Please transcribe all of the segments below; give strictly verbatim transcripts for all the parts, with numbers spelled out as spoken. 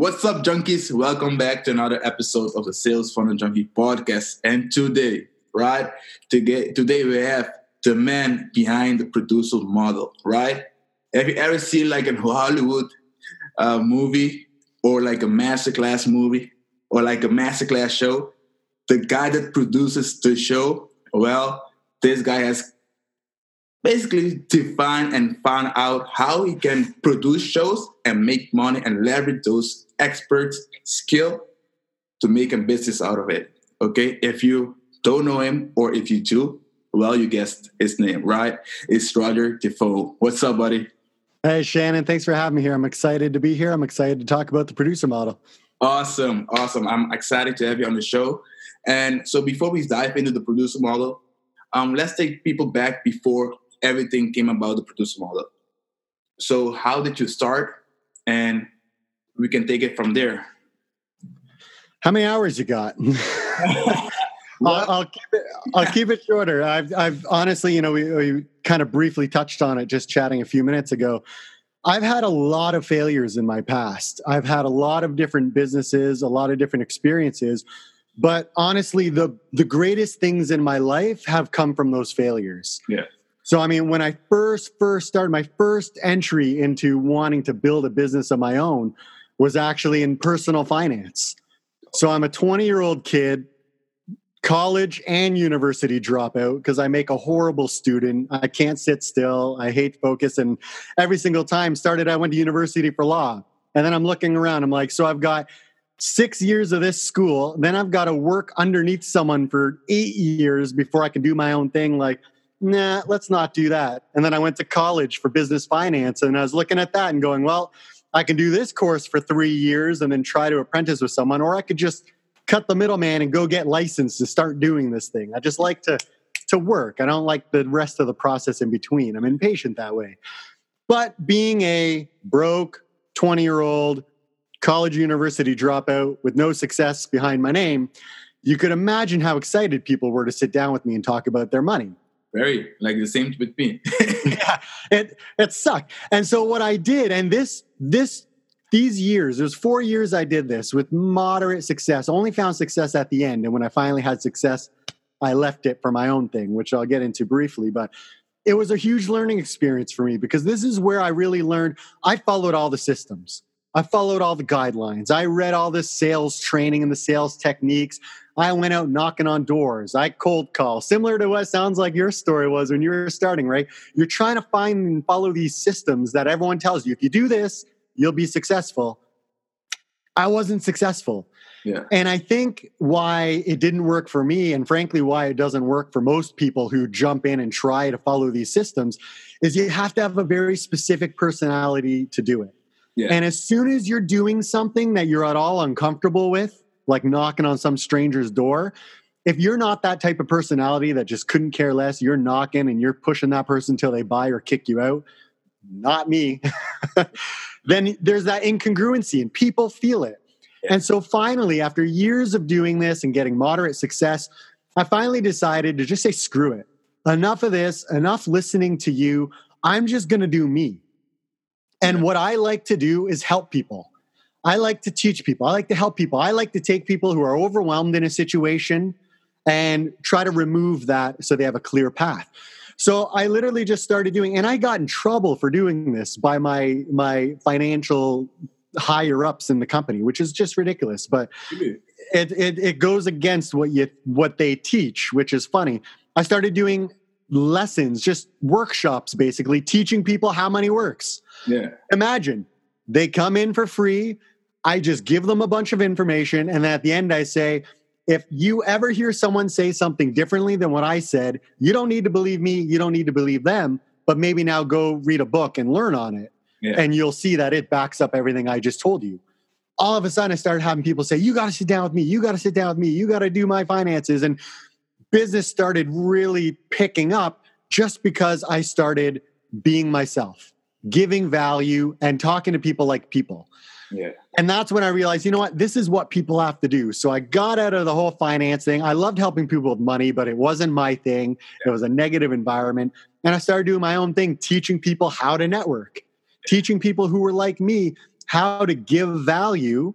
What's up, junkies? Welcome back to another episode of the Sales Funnel Junkie podcast. And today, right, today, today we have the man behind the producer model, right? Have you ever seen like a Hollywood uh, movie or like a masterclass movie or like a masterclass show? The guy that produces the show, well, this guy has basically defined and found out how he can produce shows and make money and leverage those experts' skill to make a business out of it, okay? If you don't know him, or if you do, well, you guessed his name, right? It's Roger DeVoe. What's up, buddy? Hey, Shannon. Thanks for having me here. I'm excited to be here. I'm excited to talk about the producer model. Awesome. Awesome. I'm excited to have you on the show. And so before we dive into the producer model, um, let's take people back before everything came about the producer model. So how did you start? And we can take it from there. How many hours you got? I'll, I'll, keep it, I'll keep it shorter. I've, I've honestly, you know, we, we kind of briefly touched on it just chatting a few minutes ago. I've had a lot of failures in my past. I've had a lot of different businesses, a lot of different experiences. But honestly, the, the greatest things in my life have come from those failures. Yeah. So, I mean, when I first, first started, my first entry into wanting to build a business of my own was actually in personal finance. So I'm a twenty-year-old kid, college and university dropout, because I make a horrible student. I can't sit still. I hate focus. And every single time started, I went to university for law. And then I'm looking around. I'm like, so I've got six years of this school. Then I've got to work underneath someone for eight years before I can do my own thing. Like, nah, let's not do that. And then I went to college for business finance, and I was looking at that and going, well, I can do this course for three years and then try to apprentice with someone, or I could just cut the middleman and go get licensed to start doing this thing. I just like to, to work. I don't like the rest of the process in between. I'm impatient that way. But being a broke twenty-year-old college university dropout with no success behind my name, you could imagine how excited people were to sit down with me and talk about their money. Very, like the same with me. Yeah, it, it sucked. And so what I did, and this, this, these years, there's four years I did this with moderate success, only found success at the end. And when I finally had success, I left it for my own thing, which I'll get into briefly. But it was a huge learning experience for me, because this is where I really learned. I followed all the systems. I followed all the guidelines. I read all the sales training and the sales techniques. I went out knocking on doors. I cold call, similar to what sounds like your story was when you were starting, right? You're trying to find and follow these systems that everyone tells you, if you do this, you'll be successful. I wasn't successful. Yeah. And I think why it didn't work for me, and frankly, why it doesn't work for most people who jump in and try to follow these systems, is you have to have a very specific personality to do it. Yeah. And as soon as you're doing something that you're at all uncomfortable with, like knocking on some stranger's door, if you're not that type of personality that just couldn't care less, you're knocking and you're pushing that person till they buy or kick you out, not me, then there's that incongruency and people feel it. Yeah. And so finally, after years of doing this and getting moderate success, I finally decided to just say, screw it. Enough of this, enough listening to you. I'm just going to do me. And yeah. What I like to do is help people. I like to teach people. I like to help people. I like to take people who are overwhelmed in a situation and try to remove that so they have a clear path. So I literally just started doing, and I got in trouble for doing this by my my financial higher-ups in the company, which is just ridiculous. But it, it, it goes against what you what they teach, which is funny. I started doing lessons, just workshops, basically, teaching people how money works. Yeah. Imagine, they come in for free. I just give them a bunch of information. And at the end, I say, if you ever hear someone say something differently than what I said, you don't need to believe me. You don't need to believe them. But maybe now go read a book and learn on it. Yeah. And you'll see that it backs up everything I just told you. All of a sudden, I started having people say, you got to sit down with me. You got to sit down with me. You got to do my finances. And business started really picking up just because I started being myself, giving value and talking to people like people. Yeah. And that's when I realized, you know what, this is what people have to do. So I got out of the whole finance thing. I loved helping people with money, but it wasn't my thing. Yeah. It was a negative environment. And I started doing my own thing, teaching people how to network, teaching people who were like me how to give value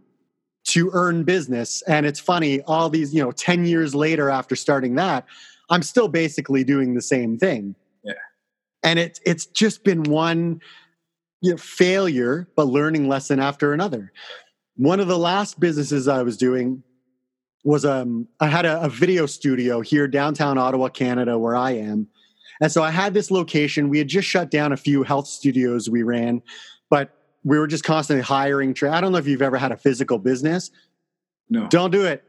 to earn business. And it's funny, all these, you know, ten years later after starting that, I'm still basically doing the same thing. Yeah. And it, it's just been one you know, failure, but learning lesson after another. One of the last businesses I was doing was um, I had a, a video studio here downtown Ottawa, Canada, where I am. And so I had this location. We had just shut down a few health studios we ran, but we were just constantly hiring. Tra- I don't know if you've ever had a physical business. No. Don't do it.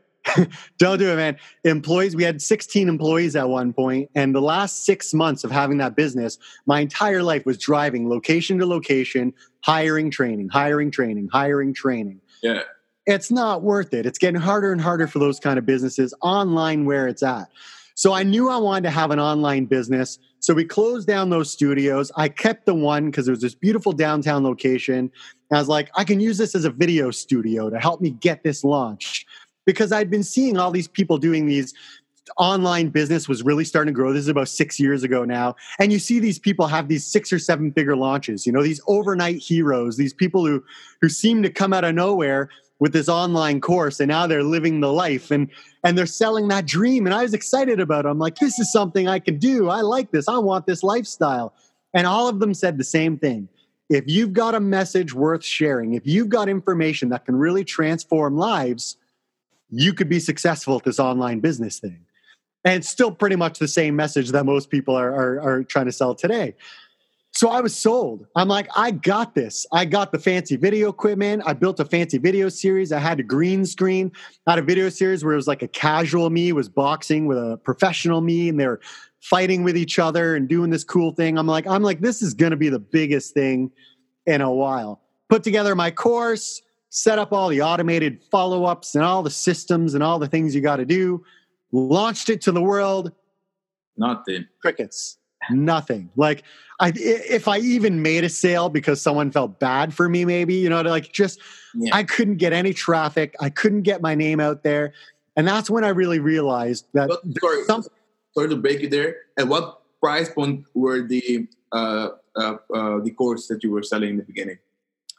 Don't do it, man. Employees, we had sixteen employees at one point, and the last six months of having that business, my entire life was driving location to location, hiring, training, hiring, training, hiring, training. Yeah. It's not worth it. It's getting harder and harder for those kind of businesses online where it's at. So I knew I wanted to have an online business. So we closed down those studios. I kept the one because it was this beautiful downtown location. And I was like, I can use this as a video studio to help me get this launched. Because I'd been seeing all these people doing these, online business was really starting to grow. This is about six years ago now. And you see these people have these six or seven figure launches, you know, these overnight heroes, these people who, who seem to come out of nowhere with this online course, and now they're living the life and, and they're selling that dream. And I was excited about it. I'm like, this is something I could do. I like this. I want this lifestyle. And all of them said the same thing. If you've got a message worth sharing, if you've got information that can really transform lives, you could be successful at this online business thing. And it's still pretty much the same message that most people are, are, are trying to sell today. So I was sold. I'm like, I got this. I got the fancy video equipment. I built a fancy video series. I had a green screen. I had a video series where it was like a casual me was boxing with a professional me, and they're fighting with each other and doing this cool thing. I'm like, I'm like, this is going to be the biggest thing in a while. Put together my course, set up all the automated follow-ups and all the systems and all the things you got to do. Launched it to the world. Nothing. Crickets. Nothing. Like, I, if I even made a sale because someone felt bad for me, maybe, you know, like just, yeah. I couldn't get any traffic. I couldn't get my name out there. And that's when I really realized that. But, sorry, some, sorry to break you there. At what price point were the uh, uh, uh, the course that you were selling in the beginning?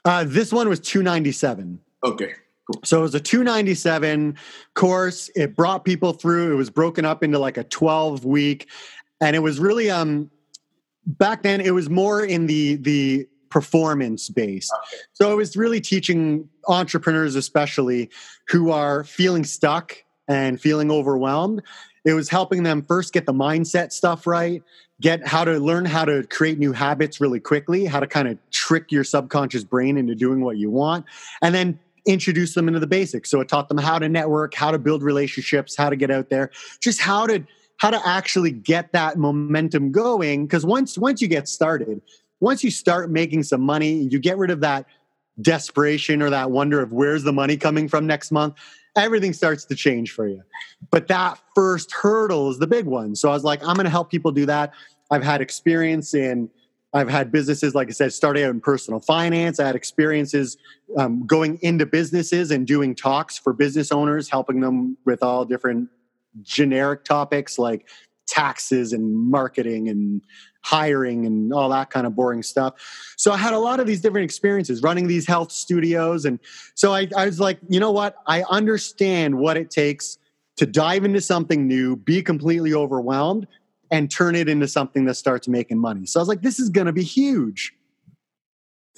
Uh, this one was two ninety-seven. Okay. Cool. So it was a two ninety-seven course. It brought people through. It was broken up into like a twelve week, and it was really um back then it was more in the the performance based. Okay. So it was really teaching entrepreneurs, especially who are feeling stuck and feeling overwhelmed. It was helping them first get the mindset stuff right, get how to learn how to create new habits really quickly, how to kind of trick your subconscious brain into doing what you want, and then introduce them into the basics. So it taught them how to network, how to build relationships, how to get out there, just how to how to actually get that momentum going. Because once once you get started, once you start making some money, you get rid of that desperation or that wonder of where's the money coming from next month. Everything starts to change for you. But that first hurdle is the big one. So I was like, I'm going to help people do that. I've had experience in I've had businesses, like I said, starting out in personal finance. I had experiences um, going into businesses and doing talks for business owners, helping them with all different generic topics like taxes and marketing and hiring and all that kind of boring stuff. So I had a lot of these different experiences running these health studios. And so I, I was like, you know what? I understand what it takes to dive into something new, be completely overwhelmed, and turn it into something that starts making money. So I was like, this is going to be huge.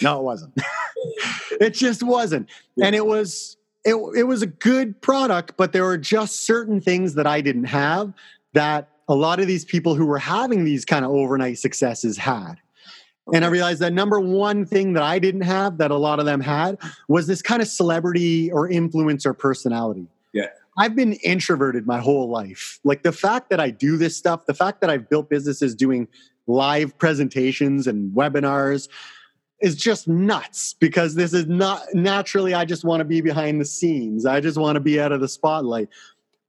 No, it wasn't. It just wasn't. And it was it, it was a good product, but there were just certain things that I didn't have that a lot of these people who were having these kind of overnight successes had. Okay. And I realized that number one thing that I didn't have that a lot of them had was this kind of celebrity or influencer personality. Yeah. I've been introverted my whole life. Like the fact that I do this stuff, the fact that I've built businesses doing live presentations and webinars is just nuts, because this is not naturally, I just want to be behind the scenes. I just want to be out of the spotlight.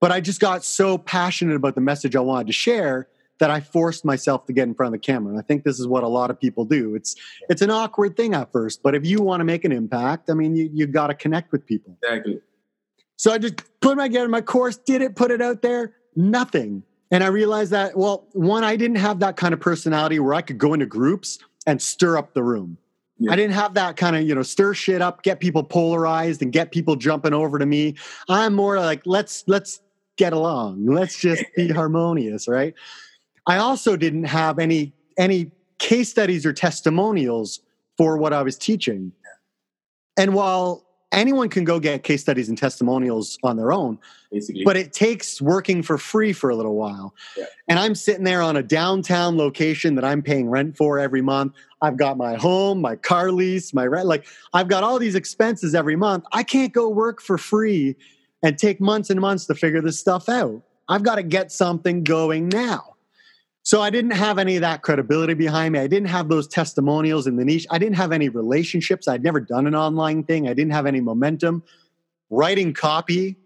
But I just got so passionate about the message I wanted to share that I forced myself to get in front of the camera. And I think this is what a lot of people do. It's it's an awkward thing at first, but if you want to make an impact, I mean, you, you got to connect with people. Exactly. So I just put my get in my course, did it, put it out there, nothing. And I realized that, well, one, I didn't have that kind of personality where I could go into groups and stir up the room. Yeah. I didn't have that kind of, you know, stir shit up, get people polarized and get people jumping over to me. I'm more like, let's, let's get along. Let's just be harmonious. Right. I also didn't have any, any case studies or testimonials for what I was teaching. And while anyone can go get case studies and testimonials on their own, basically, but it takes working for free for a little while. Yeah. And I'm sitting there on a downtown location that I'm paying rent for every month. I've got my home, my car lease, my rent. Like, I've got all these expenses every month. I can't go work for free and take months and months to figure this stuff out. I've got to get something going now. So I didn't have any of that credibility behind me. I didn't have those testimonials in the niche. I didn't have any relationships. I'd never done an online thing. I didn't have any momentum. Writing copy,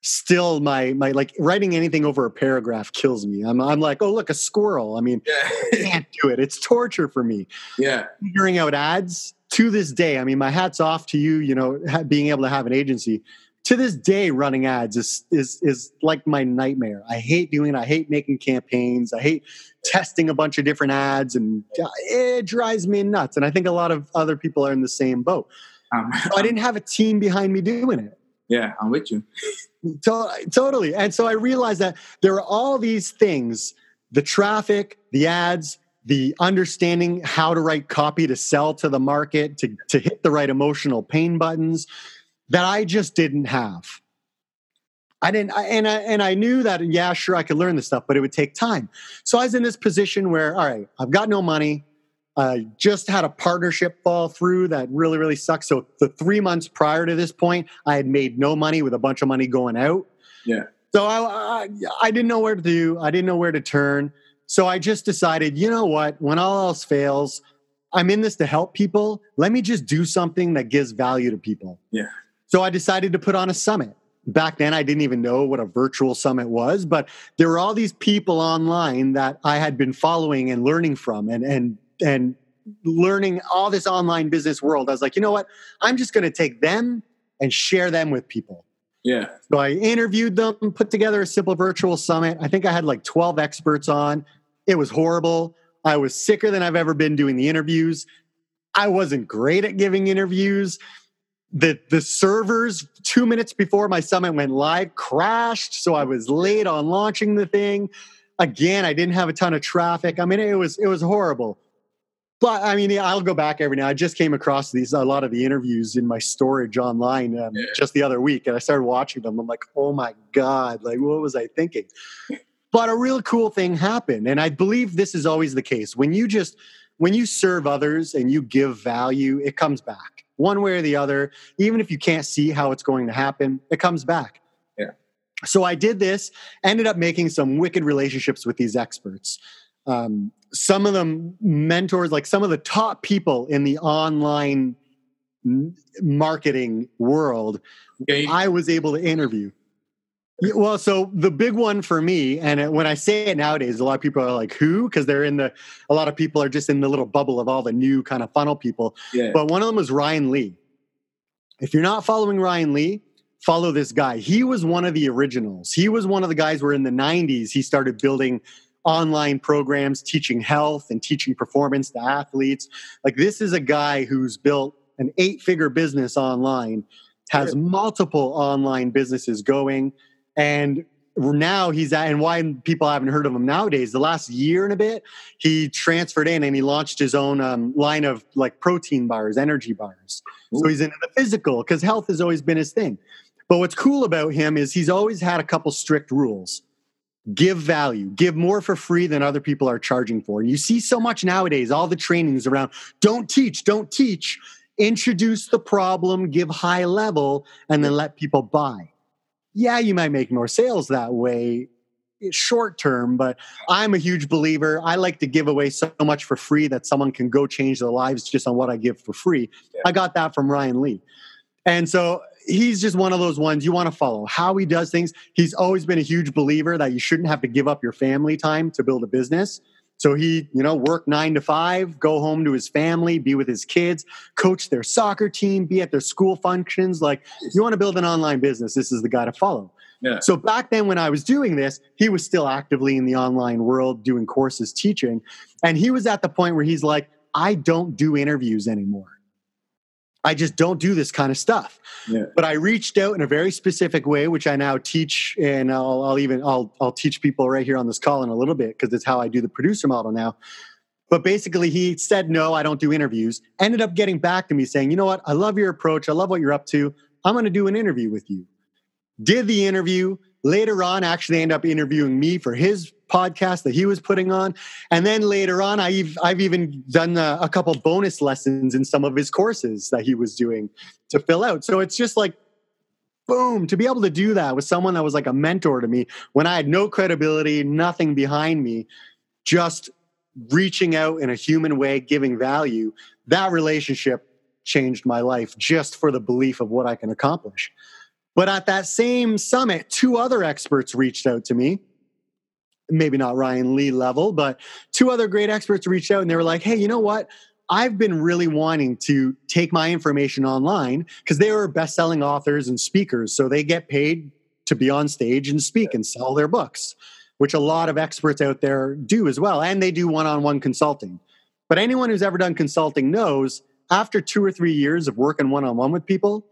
still my, my like writing anything over a paragraph kills me. I'm, I'm like, oh, look, a squirrel. I mean, yeah. I can't do it. It's torture for me. Yeah. Figuring out ads to this day. I mean, my hat's off to you, you know, being able to have an agency. To this day, running ads is, is is like my nightmare. I hate doing it. I hate making campaigns. I hate testing a bunch of different ads, and it drives me nuts. And I think a lot of other people are in the same boat. Um, so I didn't have a team behind me doing it. Yeah, I'm with you. To- totally. And so I realized that there are all these things, the traffic, the ads, the understanding how to write copy to sell to the market, to, to hit the right emotional pain buttons, that I just didn't have. I didn't, I, and I and I knew that, yeah, sure, I could learn this stuff, but it would take time. So I was in this position where, all right, I've got no money. I just had a partnership fall through that really, really sucks. So the three months prior to this point, I had made no money with a bunch of money going out. Yeah. So I I, I didn't know where to do. I didn't know where to turn. So I just decided, you know what? When all else fails, I'm in this to help people. Let me just do something that gives value to people. Yeah. So I decided to put on a summit. Back then, I didn't even know what a virtual summit was, but there were all these people online that I had been following and learning from and and and learning all this online business world. I was like, you know what? I'm just going to take them and share them with people. Yeah. So I interviewed them, put together a simple virtual summit. I think I had like twelve experts on. It was horrible. I was sicker than I've ever been doing the interviews. I wasn't great at giving interviews. The the servers, two minutes before my summit went live, crashed. So I was late on launching the thing. Again, I didn't have a ton of traffic. I mean, it was it was horrible. But I mean, I'll go back every now. I just came across these a lot of the interviews in my storage online um, yeah. just the other week, and I started watching them. I'm like, oh my God, like what was I thinking? But a real cool thing happened, and I believe this is always the case. When you just when you serve others and you give value, it comes back. One way or the other, even if you can't see how it's going to happen, it comes back. Yeah. So I did this, ended up making some wicked relationships with these experts. Um, some of them mentors, like some of the top people in the online n- marketing world, okay. I was able to interview. Well, so the big one for me, and when I say it nowadays, a lot of people are like, who? Because they're in the, a lot of people are just in the little bubble of all the new kind of funnel people. Yeah. But one of them was Ryan Lee. If you're not following Ryan Lee, follow this guy. He was one of the originals. He was one of the guys where in the nineties, he started building online programs, teaching health and teaching performance to athletes. Like this is a guy who's built an eight-figure business online, has sure. multiple online businesses going. And now he's at, and why people haven't heard of him nowadays, the last year and a bit, he transferred in and he launched his own um, line of like protein bars, energy bars. Ooh. So he's into the physical because health has always been his thing. But what's cool about him is he's always had a couple strict rules. Give value, give more for free than other people are charging for. And you see so much nowadays, all the trainings around don't teach, don't teach, introduce the problem, give high level, and then let people buy. Yeah, you might make more sales that way short term, but I'm a huge believer. I like to give away so much for free that someone can go change their lives just on what I give for free. Yeah. I got that from Ryan Lee. And so he's just one of those ones you want to follow. How he does things, he's always been a huge believer that you shouldn't have to give up your family time to build a business. So he, you know, worked nine to five, go home to his family, be with his kids, coach their soccer team, be at their school functions. Like, if you want to build an online business, this is the guy to follow. Yeah. So back then when I was doing this, he was still actively in the online world doing courses, teaching. And he was at the point where he's like, I don't do interviews anymore. I just don't do this kind of stuff. Yeah. But I reached out in a very specific way, which I now teach, and I'll, I'll even I'll I'll teach people right here on this call in a little bit, because it's how I do the producer model now. But basically, he said, no, I don't do interviews. Ended up getting back to me saying, you know what? I love your approach. I love what you're up to. I'm going to do an interview with you. Did the interview. Later on, actually ended up interviewing me for his podcast that he was putting on. And then later on, I've, I've even done a, a couple bonus lessons in some of his courses that he was doing to fill out. So it's just like, boom, to be able to do that with someone that was like a mentor to me when I had no credibility, nothing behind me, just reaching out in a human way, giving value, that relationship changed my life just for the belief of what I can accomplish. But at that same summit, two other experts reached out to me. Maybe not Ryan Lee level, but two other great experts reached out and they were like, hey, you know what? I've been really wanting to take my information online, because they were best-selling authors and speakers. So they get paid to be on stage and speak and sell their books, which a lot of experts out there do as well. And they do one-on-one consulting. But anyone who's ever done consulting knows after two or three years of working one-on-one with people,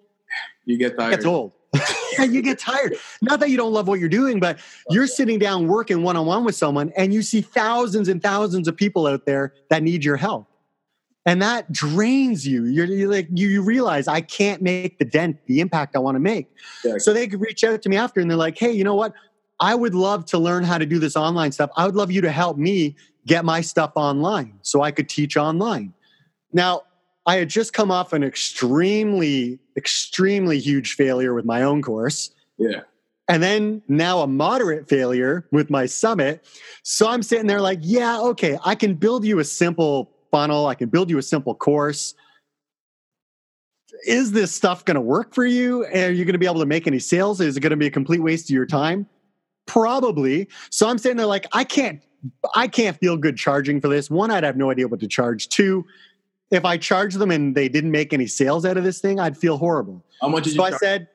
you get tired. It gets old. You get tired. Not that you don't love what you're doing, but you're sitting down working one-on-one with someone and you see thousands and thousands of people out there that need your help. And that drains you. You're, you're like, you, you realize I can't make the dent, the impact I want to make. Exactly. So they could reach out to me after and they're like, hey, you know what? I would love to learn how to do this online stuff. I would love you to help me get my stuff online so I could teach online. Now, I had just come off an extremely, extremely huge failure with my own course. Yeah. And then now a moderate failure with my summit. So I'm sitting there like, yeah, okay, I can build you a simple funnel. I can build you a simple course. Is this stuff going to work for you? Are you going to be able to make any sales? Is it going to be a complete waste of your time? Probably. So I'm sitting there like, I can't, I can't feel good charging for this. One, I'd have no idea what to charge. Two, if I charged them and they didn't make any sales out of this thing, I'd feel horrible. How much did you charge? So I said,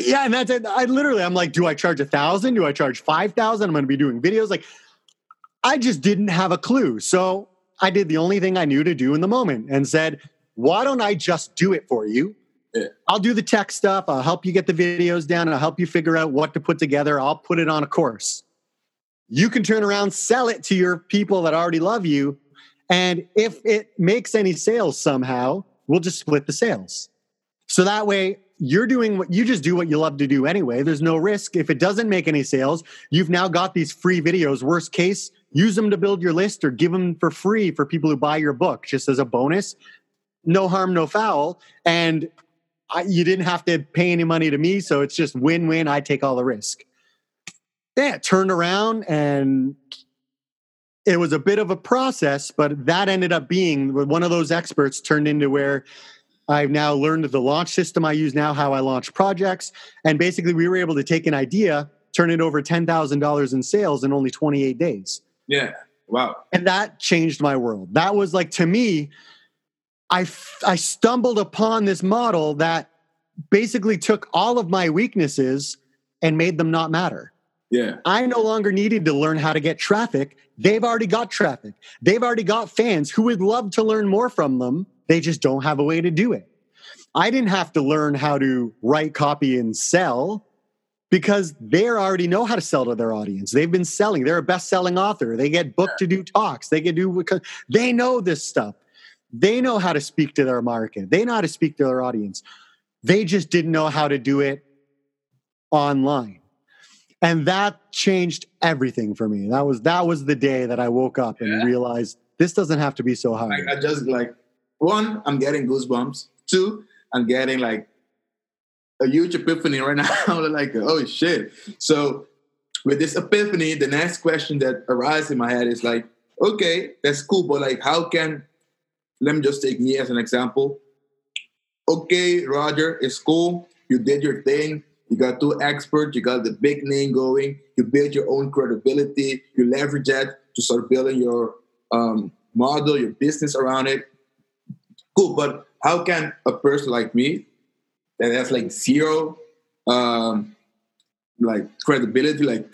yeah, and that's it. I literally, I'm like, do I charge a thousand? Do I charge five thousand? I'm going to be doing videos. Like, I just didn't have a clue. So I did the only thing I knew to do in the moment and said, why don't I just do it for you? Yeah. I'll do the tech stuff. I'll help you get the videos down and I'll help you figure out what to put together. I'll put it on a course. You can turn around, sell it to your people that already love you. And if it makes any sales somehow, we'll just split the sales. So that way you're doing what you just do what you love to do anyway. There's no risk. If it doesn't make any sales, you've now got these free videos. Worst case, use them to build your list or give them for free for people who buy your book just as a bonus. No harm, no foul. And I, you didn't have to pay any money to me. So it's just win-win. I take all the risk. Yeah, turned around and... it was a bit of a process, but that ended up being one of those experts turned into where I've now learned the launch system I use now, how I launch projects. And basically we were able to take an idea, turn it over ten thousand dollars in sales in only twenty-eight days. Yeah. Wow. And that changed my world. That was like, to me, I, I stumbled upon this model that basically took all of my weaknesses and made them not matter. Yeah. I no longer needed to learn how to get traffic. They've already got traffic. They've already got fans who would love to learn more from them. They just don't have a way to do it. I didn't have to learn how to write copy and sell because they already know how to sell to their audience. They've been selling. They're a best-selling author. They get booked to do talks. They can do because they know this stuff. They know how to speak to their market. They know how to speak to their audience. They just didn't know how to do it online. And that changed everything for me. That was that was the day that I woke up and yeah. realized this doesn't have to be so hard. Like, I just like, one, I'm getting goosebumps. Two, I'm getting like a huge epiphany right now. Like, oh shit. So with this epiphany, the next question that arises in my head is like, okay, that's cool. But like, how can, let me just take me as an example. Okay, Roger, it's cool. You did your thing. You got two experts, you got the big name going, you build your own credibility, you leverage that to start building your um, model, your business around it. Cool, but how can a person like me that has like zero um, like credibility, like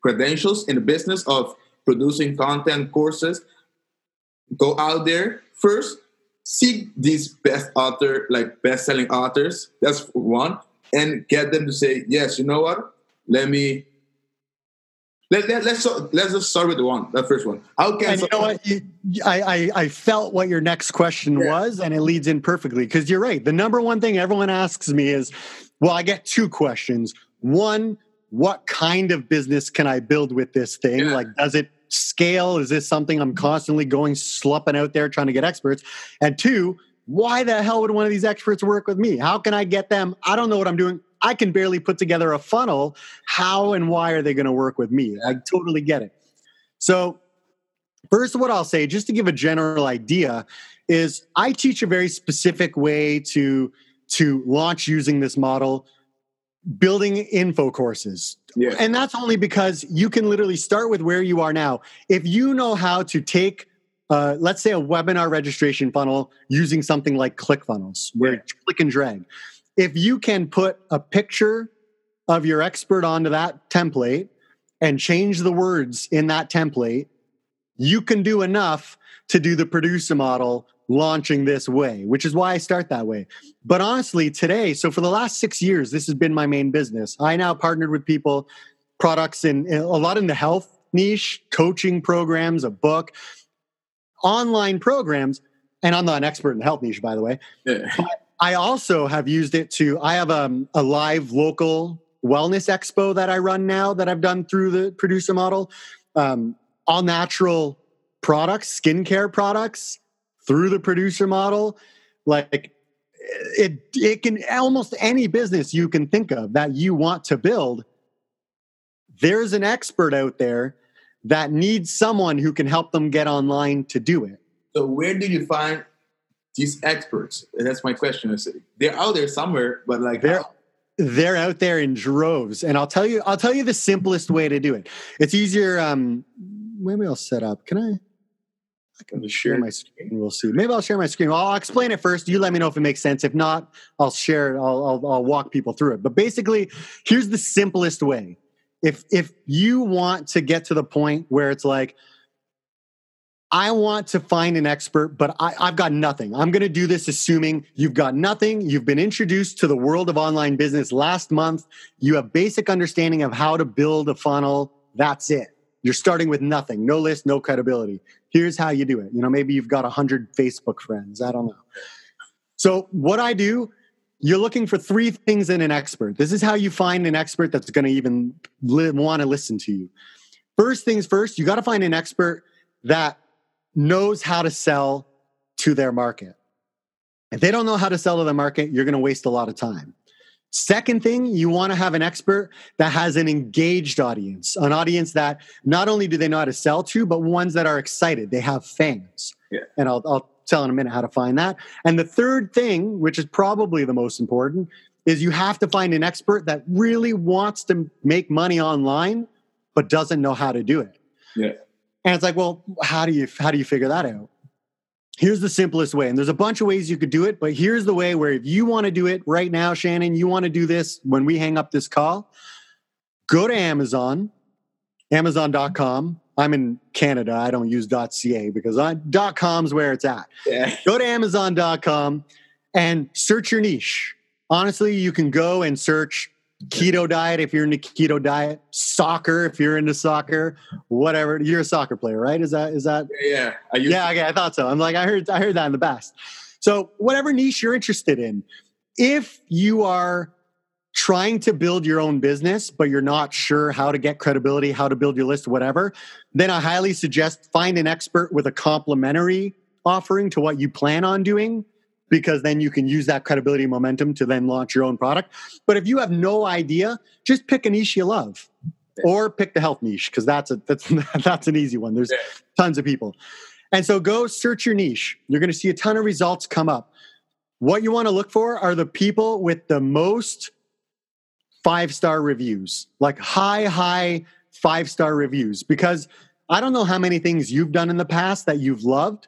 credentials in the business of producing content courses, go out there first, seek these best author, like best-selling authors. That's one, and get them to say, yes, you know what? Let me. Let, let, let's let's just start with the one, that first one. How can and you know what? You, I, I I felt what your next question yeah. was, and it leads in perfectly because you're right. The number one thing everyone asks me is, well, I get two questions. One, what kind of business can I build with this thing? Yeah. Like, does it scale? Is this something I'm constantly going slumping out there trying to get experts? And two, why the hell would one of these experts work with me? How can I get them? I don't know what I'm doing. I can barely put together a funnel. How and why are they going to work with me? I totally get it. So first, what I'll say, just to give a general idea, is I teach a very specific way to, to launch using this model, building info courses. Yeah. And that's only because you can literally start with where you are now. If you know how to take Uh, let's say a webinar registration funnel using something like ClickFunnels, where yeah. click and drag. If you can put a picture of your expert onto that template and change the words in that template, you can do enough to do the producer model launching this way, which is why I start that way. But honestly, today, so for the last six years, this has been my main business. I now partnered with people, products in, in a lot in the health niche, coaching programs, a book, online programs, and I'm not an expert in the health niche, by the way. Yeah. But I also have used it to, I have um, a live local wellness expo that I run now that I've done through the producer model. Um, all natural products, skincare products through the producer model. Like it, it can, almost any business you can think of that you want to build, there's an expert out there that needs someone who can help them get online to do it. So where do you find these experts? That's my question. They're out there somewhere, but like they're how? they're out there in droves. And I'll tell you, I'll tell you the simplest way to do it. It's easier. Um, maybe I'll set up. Can I? I can share my screen. We'll see. Maybe I'll share my screen. I'll explain it first. You let me know if it makes sense. If not, I'll share it. I'll I'll, I'll walk people through it. But basically, here's the simplest way. If if you want to get to the point where it's like, I want to find an expert, but I, I've got nothing. I'm going to do this assuming you've got nothing. You've been introduced to the world of online business last month. You have basic understanding of how to build a funnel. That's it. You're starting with nothing. No list, no credibility. Here's how you do it. You know, maybe you've got one hundred Facebook friends. I don't know. So what I do, you're looking for three things in an expert. This is how you find an expert that's going to even li- want to listen to you. First things first, you got to find an expert that knows how to sell to their market. If they don't know how to sell to the market, you're going to waste a lot of time. Second thing, you want to have an expert that has an engaged audience, an audience that not only do they know how to sell to, but ones that are excited. They have fans. Yeah. And I'll... I'll tell in a minute how to find that. And the third thing, which is probably the most important, is you have to find an expert that really wants to make money online, but doesn't know how to do it. Yeah. And it's like, well, how do you how do you figure that out? Here's the simplest way. And there's a bunch of ways you could do it, but here's the way where if you want to do it right now, Shannon, you want to do this when we hang up this call, go to Amazon, amazon dot com. I'm in Canada. I don't use .ca because I, .com's where it's at. Yeah. Go to amazon dot com and search your niche. Honestly, you can go and search keto diet if you're into keto diet, soccer if you're into soccer, whatever. You're a soccer player, right? Is that is that? Yeah. I used yeah. Okay. I thought so. I'm like I heard I heard that in the past. So whatever niche you're interested in, if you are trying to build your own business, but you're not sure how to get credibility, how to build your list, whatever, then I highly suggest find an expert with a complimentary offering to what you plan on doing, because then you can use that credibility momentum to then launch your own product. But if you have no idea, just pick a niche you love, or pick the health niche, because that's a that's that's an easy one. There's tons of people. And so go search your niche. You're going to see a ton of results come up. What you want to look for are the people with the most five-star reviews, like high, high five-star reviews. Because I don't know how many things you've done in the past that you've loved,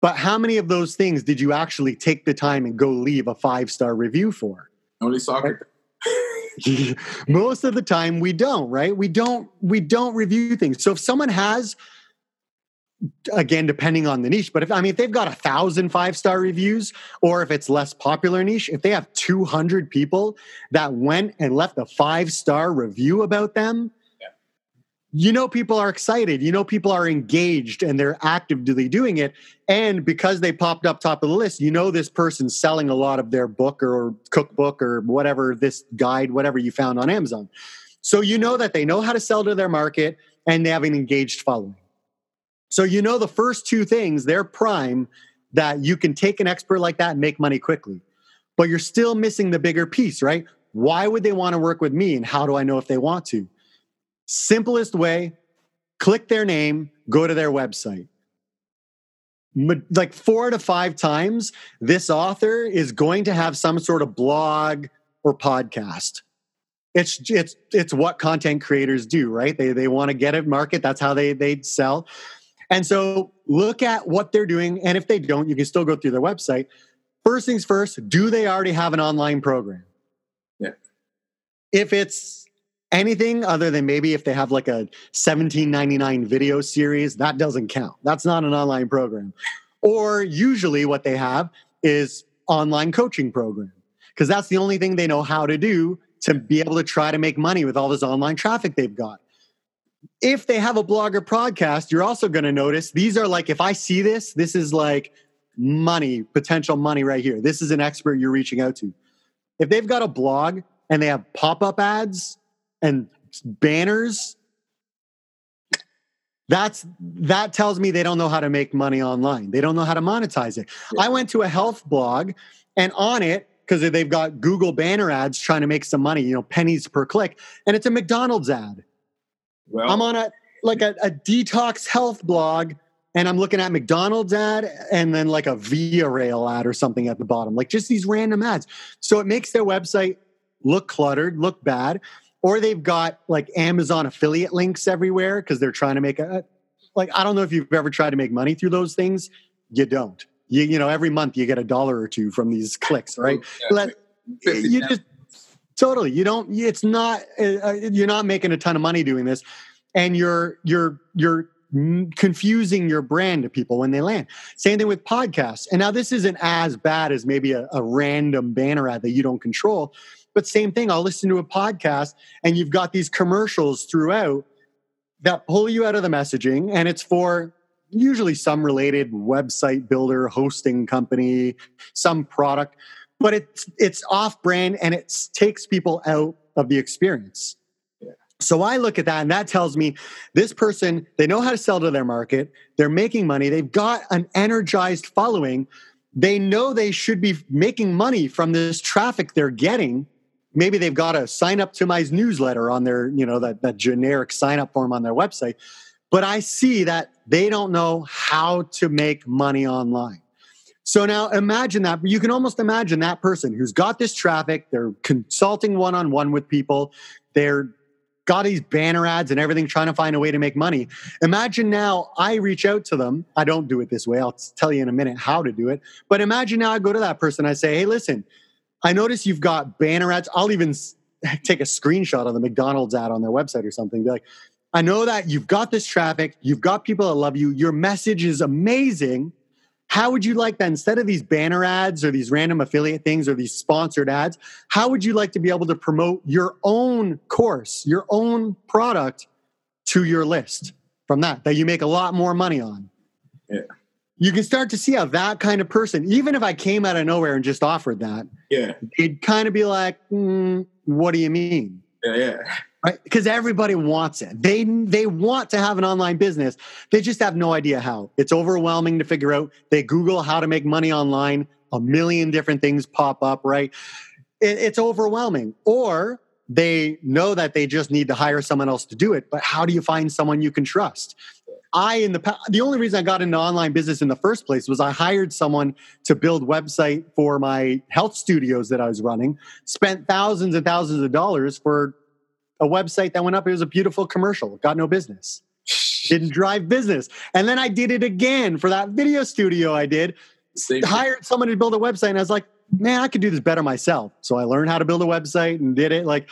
but how many of those things did you actually take the time and go leave a five-star review for? Only soccer. Most of the time we don't, right? We don't, we don't review things. So if someone has again, depending on the niche. But if, I mean, if they've got a thousand five-star reviews, or if it's less popular niche, if they have two hundred people that went and left a five-star review about them, yeah. you know, people are excited, you know, people are engaged and they're actively doing it. And because they popped up top of the list, you know, this person's selling a lot of their book or cookbook or whatever, this guide, whatever you found on Amazon. So you know that they know how to sell to their market and they have an engaged following. So you know the first two things, they're prime, that you can take an expert like that and make money quickly. But you're still missing the bigger piece, right? Why would they want to work with me, and how do I know if they want to? Simplest way, click their name, go to their website. Like four to five times, this author is going to have some sort of blog or podcast. It's it's it's what content creators do, right? They they want to get at market. That's how they they sell. And so look at what they're doing. And if they don't, you can still go through their website. First things first, do they already have an online program? Yeah. If it's anything other than maybe if they have like a seventeen ninety-nine video series, that doesn't count. That's not an online program. Or usually what they have is online coaching program, because that's the only thing they know how to do to be able to try to make money with all this online traffic they've got. If they have a blog or podcast, you're also going to notice these are like, if I see this, this is like money, potential money right here. This is an expert you're reaching out to. If they've got a blog and they have pop-up ads and banners, that's that tells me they don't know how to make money online. They don't know how to monetize it. Yeah. I went to a health blog, and on it, because they've got Google banner ads trying to make some money, you know, pennies per click, and it's a McDonald's ad. Well, I'm on a like a, a detox health blog, and I'm looking at McDonald's ad and then like a Via Rail ad or something at the bottom, like just these random ads. So it makes their website look cluttered, look bad, or they've got like Amazon affiliate links everywhere because they're trying to make a, like, I don't know if you've ever tried to make money through those things. You don't. You, you know, every month you get a dollar or two from these clicks, right? Yeah, Let, you just Totally. You don't, it's not, uh, you're not making a ton of money doing this, and you're, you're, you're confusing your brand to people when they land. Same thing with podcasts. And now this isn't as bad as maybe a, a random banner ad that you don't control, but same thing. I'll listen to a podcast and you've got these commercials throughout that pull you out of the messaging, and it's for usually some related website builder, hosting company, some product. But it's it's off-brand, and it takes people out of the experience. Yeah. So I look at that, and that tells me this person, they know how to sell to their market. They're making money. They've got an energized following. They know they should be making money from this traffic they're getting. Maybe they've got a sign up to my newsletter on their, you know, that, that generic sign-up form on their website. But I see that they don't know how to make money online. So now imagine that. You can almost imagine that person who's got this traffic. They're consulting one-on-one with people. They're got these banner ads and everything, trying to find a way to make money. Imagine now I reach out to them. I don't do it this way. I'll tell you in a minute how to do it. But imagine now I go to that person. I say, hey, listen, I notice you've got banner ads. I'll even take a screenshot of the McDonald's ad on their website or something. Be like, I know that you've got this traffic. You've got people that love you. Your message is amazing. How would you like that, instead of these banner ads or these random affiliate things or these sponsored ads, how would you like to be able to promote your own course, your own product to your list from that, that you make a lot more money on? Yeah. You can start to see how that kind of person, even if I came out of nowhere and just offered that, yeah, it'd kind of be like, mm, what do you mean? Yeah, yeah. Right? Because everybody wants it. They they want to have an online business. They just have no idea how. It's overwhelming to figure out. They Google how to make money online. A million different things pop up, right? It, it's overwhelming. Or they know that they just need to hire someone else to do it. But how do you find someone you can trust? I in the the only reason I got into online business in the first place was I hired someone to build website for my health studios that I was running. Spent thousands and thousands of dollars for a website that went up. It was a beautiful commercial. Got no business. Didn't drive business. And then I did it again for that video studio I did. Same hired thing. Someone to build a website. And I was like, man, I could do this better myself. So I learned how to build a website and did it. Like,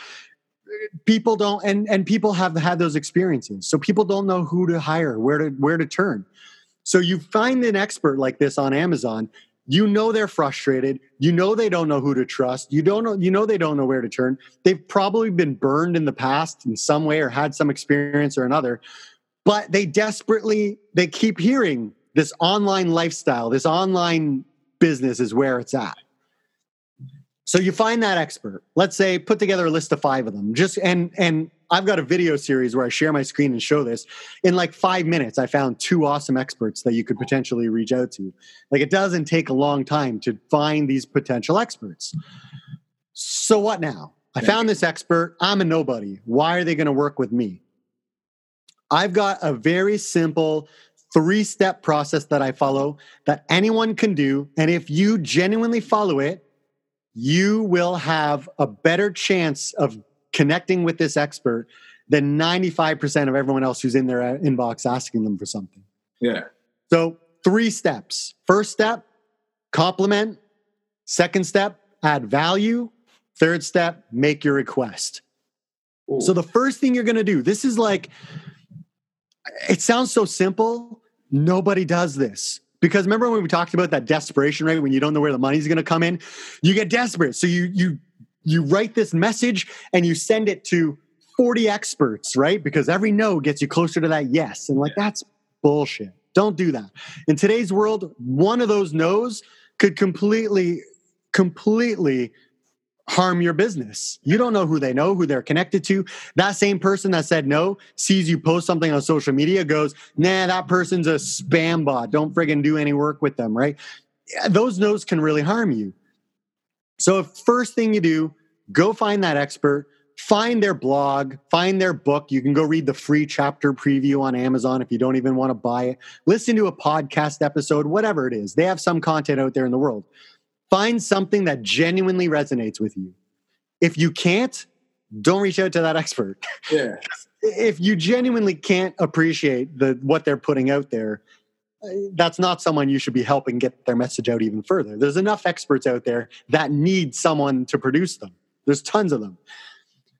people don't, and, and people have had those experiences. So people don't know who to hire, where to, where to turn. So you find an expert like this on Amazon. You know they're frustrated. You know they don't know who to trust. You don't know. You know they don't know where to turn. They've probably been burned in the past in some way or had some experience or another. But they desperately, they keep hearing this online lifestyle, this online business is where it's at. So you find that expert. Let's say put together a list of five of them. Just and and I've got a video series where I share my screen and show this. In like five minutes, I found two awesome experts that you could potentially reach out to. Like it doesn't take a long time to find these potential experts. So what now? I found this expert. I'm a nobody. Why are they going to work with me? I've got a very simple three-step process that I follow that anyone can do. And if you genuinely follow it, you will have a better chance of connecting with this expert than ninety-five percent of everyone else who's in their inbox asking them for something. Yeah. So three steps. First step, compliment. Second step, add value. Third step, make your request. Ooh. So the first thing you're going to do, this is like... It sounds so simple. Nobody does this. Because remember when we talked about that desperation rate, when you don't know where the money's going to come in? You get desperate. So you you you write this message and you send it to forty experts, right? Because every no gets you closer to that yes. And like, that's bullshit. Don't do that. In today's world, one of those no's could completely, completely... harm your business. You don't know who they know, who they're connected to. That same person that said no sees you post something on social media, goes, nah, that person's a spam bot. Don't friggin' do any work with them, right? Those no's can really harm you. So if first thing you do, go find that expert, find their blog, find their book. You can go read the free chapter preview on Amazon if you don't even want to buy it. Listen to a podcast episode, whatever it is. They have some content out there in the world. Find something that genuinely resonates with you. If you can't, don't reach out to that expert. Yeah. If you genuinely can't appreciate the what they're putting out there, that's not someone you should be helping get their message out even further. There's enough experts out there that need someone to produce them. There's tons of them.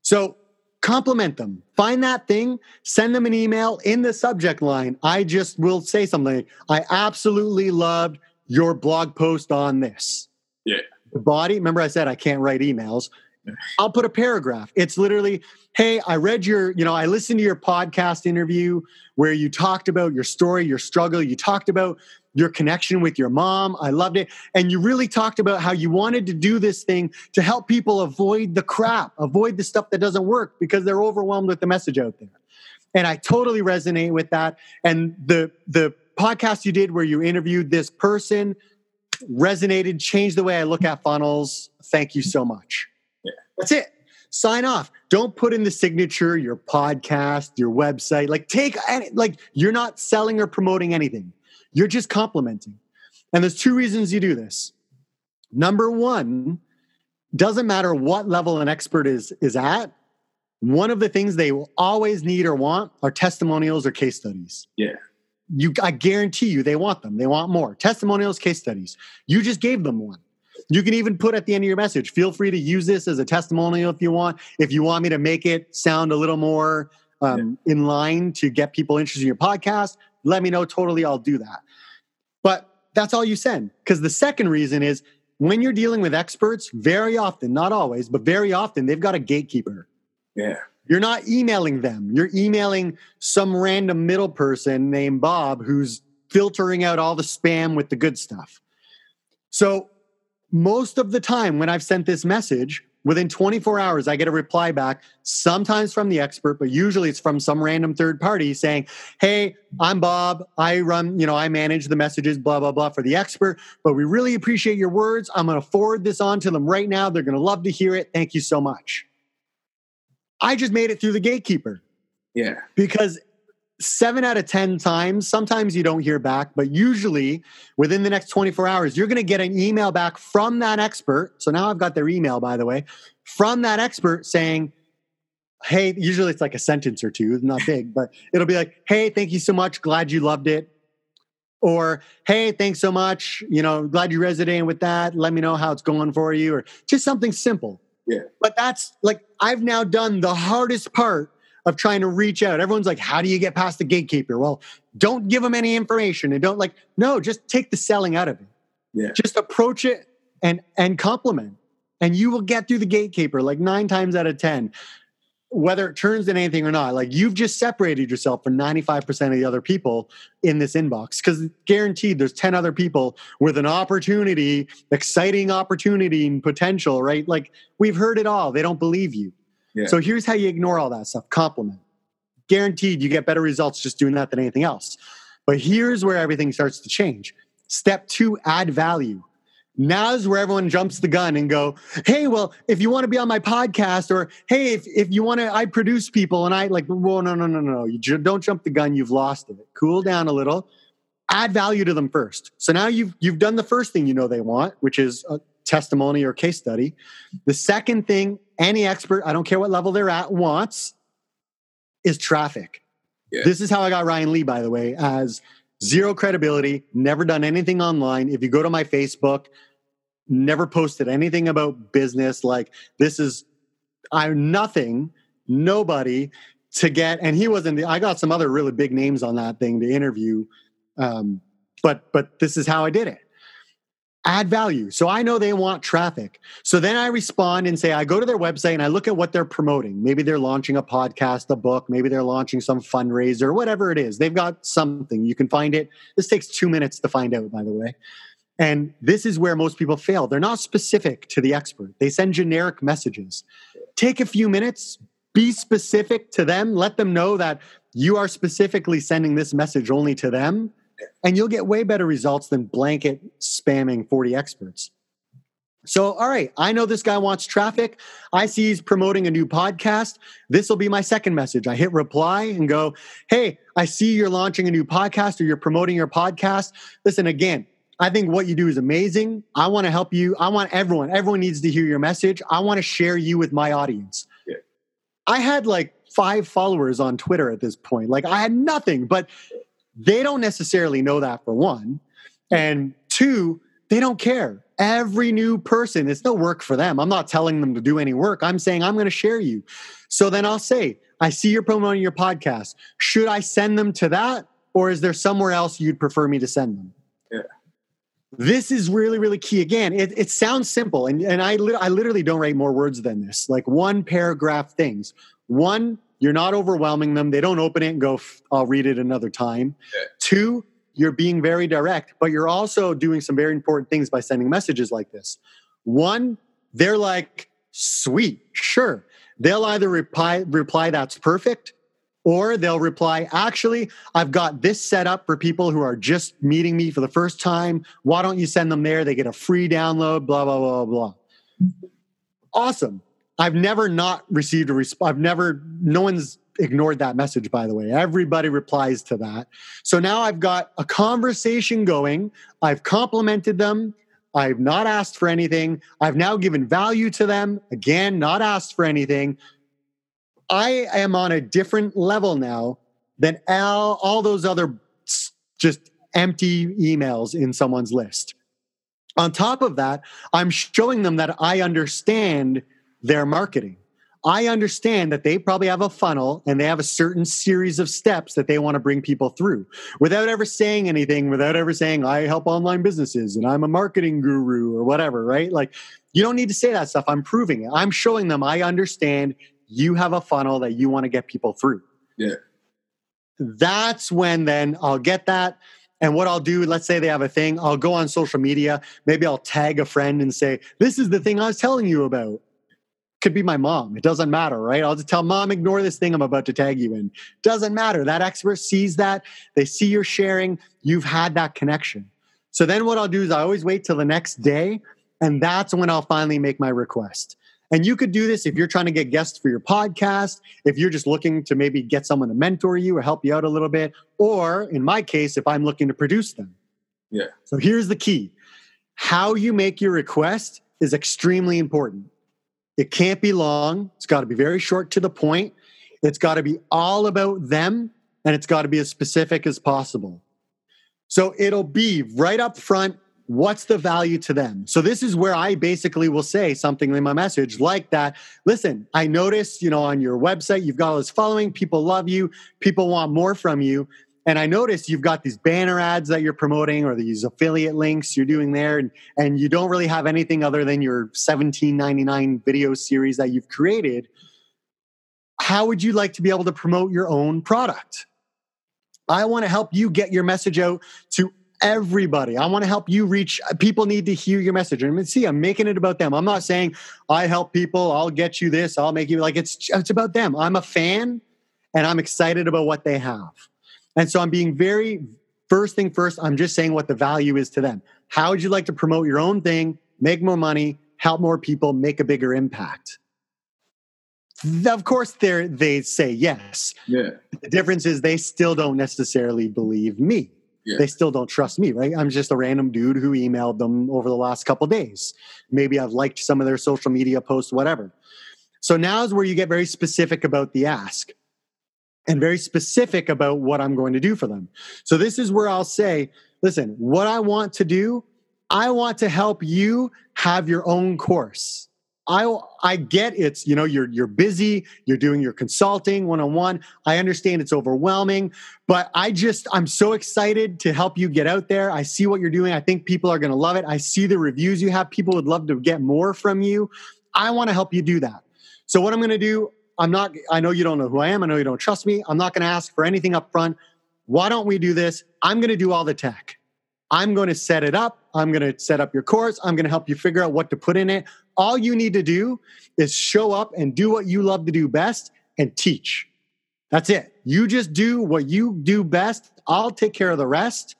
So compliment them. Find that thing. Send them an email in the subject line. I just will say something. I absolutely loved your blog post on this. Yeah. The body, remember I said I can't write emails. Yeah. I'll put a paragraph. It's literally, hey, I read your, you know, I listened to your podcast interview where you talked about your story, your struggle. You talked about your connection with your mom. I loved it. And you really talked about how you wanted to do this thing to help people avoid the crap, avoid the stuff that doesn't work because they're overwhelmed with the message out there. And I totally resonate with that. And the the podcast you did where you interviewed this person resonated, changed the way I look at funnels. Thank you so much. Yeah. That's it. Sign off. Don't put in the signature, your podcast, your website. Like take, like you're not selling or promoting anything. You're just complimenting. And there's two reasons you do this. Number one, doesn't matter what level an expert is, is at. One of the things they will always need or want are testimonials or case studies. Yeah. You, I guarantee you they want them. They want more. Testimonials, case studies. You just gave them one. You can even put at the end of your message, feel free to use this as a testimonial if you want. If you want me to make it sound a little more um, yeah. in line to get people interested in your podcast, let me know. Totally, I'll do that. But that's all you send. Because the second reason is when you're dealing with experts, very often, not always, but very often, they've got a gatekeeper. Yeah. You're not emailing them. You're emailing some random middle person named Bob who's filtering out all the spam with the good stuff. So most of the time when I've sent this message, within twenty-four hours, I get a reply back, sometimes from the expert, but usually it's from some random third party saying, hey, I'm Bob. I run, you know, I manage the messages, blah, blah, blah for the expert, but we really appreciate your words. I'm going to forward this on to them right now. They're going to love to hear it. Thank you so much. I just made it through the gatekeeper. Yeah. Because seven out of ten times, sometimes you don't hear back, but usually within the next twenty-four hours, you're going to get an email back from that expert. So now I've got their email, by the way, from that expert saying, hey, usually it's like a sentence or two, not big, but it'll be like, hey, thank you so much. Glad you loved it. Or, hey, thanks so much. You know, glad you resonated with that. Let me know how it's going for you. Or just something simple. Yeah. But that's like, I've now done the hardest part of trying to reach out. Everyone's like, how do you get past the gatekeeper? Well, don't give them any information. And don't like, no, just take the selling out of it. Yeah. Just approach it and, and compliment. And you will get through the gatekeeper like nine times out of ten, whether it turns into anything or not. Like, you've just separated yourself from ninety-five percent of the other people in this inbox, because guaranteed there's ten other people with an opportunity, exciting opportunity and potential, right? Like, we've heard it all. They don't believe you. Yeah. So here's how you ignore all that stuff. Compliment. Guaranteed you get better results just doing that than anything else. But here's where everything starts to change. Step two, add value. Now is where everyone jumps the gun and go, hey, well, if you want to be on my podcast, or hey, if, if you want to, I produce people and I like, whoa, no, no, no, no. You j- don't jump the gun. You've lost it. Cool down a little. Add value to them first. So now you've, you've done the first thing you know they want, which is a testimony or case study. The second thing any expert, I don't care what level they're at, wants is traffic. Yeah. This is how I got Ryan Lee, by the way, as zero credibility, never done anything online. If you go to my Facebook, never posted anything about business. Like, this is, I'm nothing, nobody to get. And he wasn't, I got some other really big names on that thing to interview. Um, but, but this is how I did it. Add value. So I know they want traffic. So then I respond and say, I go to their website and I look at what they're promoting. Maybe they're launching a podcast, a book. Maybe they're launching some fundraiser, whatever it is. They've got something. You can find it. This takes two minutes to find out, by the way. And this is where most people fail. They're not specific to the expert. They send generic messages. Take a few minutes. Be specific to them. Let them know that you are specifically sending this message only to them. And you'll get way better results than blanket spamming forty experts. So, all right, I know this guy wants traffic. I see he's promoting a new podcast. This will be my second message. I hit reply and go, hey, I see you're launching a new podcast, or you're promoting your podcast. Listen, again, I think what you do is amazing. I want to help you. I want everyone. Everyone needs to hear your message. I want to share you with my audience. Yeah. I had like five followers on Twitter at this point. Like, I had nothing, but they don't necessarily know that, for one. And two, they don't care. Every new person, it's no work for them. I'm not telling them to do any work. I'm saying, I'm going to share you. So then I'll say, I see you're promoting your podcast. Should I send them to that? Or is there somewhere else you'd prefer me to send them? Yeah. This is really, really key. Again, it, it sounds simple. And, and I, li- I literally don't write more words than this. Like, one paragraph things. One, you're not overwhelming them. They don't open it and go, I'll read it another time. Yeah. Two, you're being very direct, but you're also doing some very important things by sending messages like this. One, they're like, sweet, sure. They'll either reply, reply that's perfect, or they'll reply, actually, I've got this set up for people who are just meeting me for the first time. Why don't you send them there? They get a free download, blah, blah, blah, blah. Awesome. I've never not received a response. I've never, no one's ignored that message, by the way. Everybody replies to that. So now I've got a conversation going. I've complimented them. I've not asked for anything. I've now given value to them. Again, not asked for anything. I am on a different level now than all, all those other just empty emails in someone's list. On top of that, I'm showing them that I understand their marketing. I understand that they probably have a funnel and they have a certain series of steps that they want to bring people through, without ever saying anything, without ever saying, I help online businesses and I'm a marketing guru or whatever, right? Like, you don't need to say that stuff. I'm proving it. I'm showing them I understand you have a funnel that you want to get people through. Yeah. That's when then I'll get that. And what I'll do, let's say they have a thing, I'll go on social media. Maybe I'll tag a friend and say, this is the thing I was telling you about. Could be my mom. It doesn't matter, right? I'll just tell mom, ignore this thing I'm about to tag you in. Doesn't matter. That expert sees that. They see you're sharing. You've had that connection. So then what I'll do is I always wait till the next day. And that's when I'll finally make my request. And you could do this if you're trying to get guests for your podcast, if you're just looking to maybe get someone to mentor you or help you out a little bit, or in my case, if I'm looking to produce them. Yeah. So here's the key. How you make your request is extremely important. It can't be long. It's got to be very short to the point. It's got to be all about them, and it's got to be as specific as possible. So it'll be right up front, What's the value to them? So this is where I basically will say something in my message like that. Listen, I noticed, you know, on your website, you've got all this following. People love you. People want more from you. And I noticed you've got these banner ads that you're promoting or these affiliate links you're doing there. And, and you don't really have anything other than your seventeen ninety-nine video series that you've created. How would you like to be able to promote your own product? I want to help you get your message out to everybody. I want to help you reach. People need to hear your message. And see, I'm making it about them. I'm not saying I help people. I'll get you this. I'll make you like it's. It's about them. I'm a fan, and I'm excited about what they have. And so I'm being very first thing first. I'm just saying what the value is to them. How would you like to promote your own thing, make more money, help more people, make a bigger impact? Of course, they they say yes. Yeah. The difference is they still don't necessarily believe me. Yeah. They still don't trust me, right? I'm just a random dude who emailed them over the last couple of days. Maybe I've liked some of their social media posts, whatever. So now is where you get very specific about the ask and very specific about what I'm going to do for them. So this is where I'll say, listen, what I want to do, I want to help you have your own course. I I get it's, you know, you're you're busy, you're doing your consulting one-on-one. I understand it's overwhelming, but I just, I'm so excited to help you get out there. I see what you're doing. I think people are going to love it. I see the reviews you have. People would love to get more from you. I want to help you do that. So what I'm going to do, I'm not, I know you don't know who I am. I know you don't trust me. I'm not going to ask for anything up front. Why don't we do this? I'm going to do all the tech. I'm going to set it up. I'm going to set up your course. I'm going to help you figure out what to put in it. All you need to do is show up and do what you love to do best and teach. That's it. You just do what you do best. I'll take care of the rest.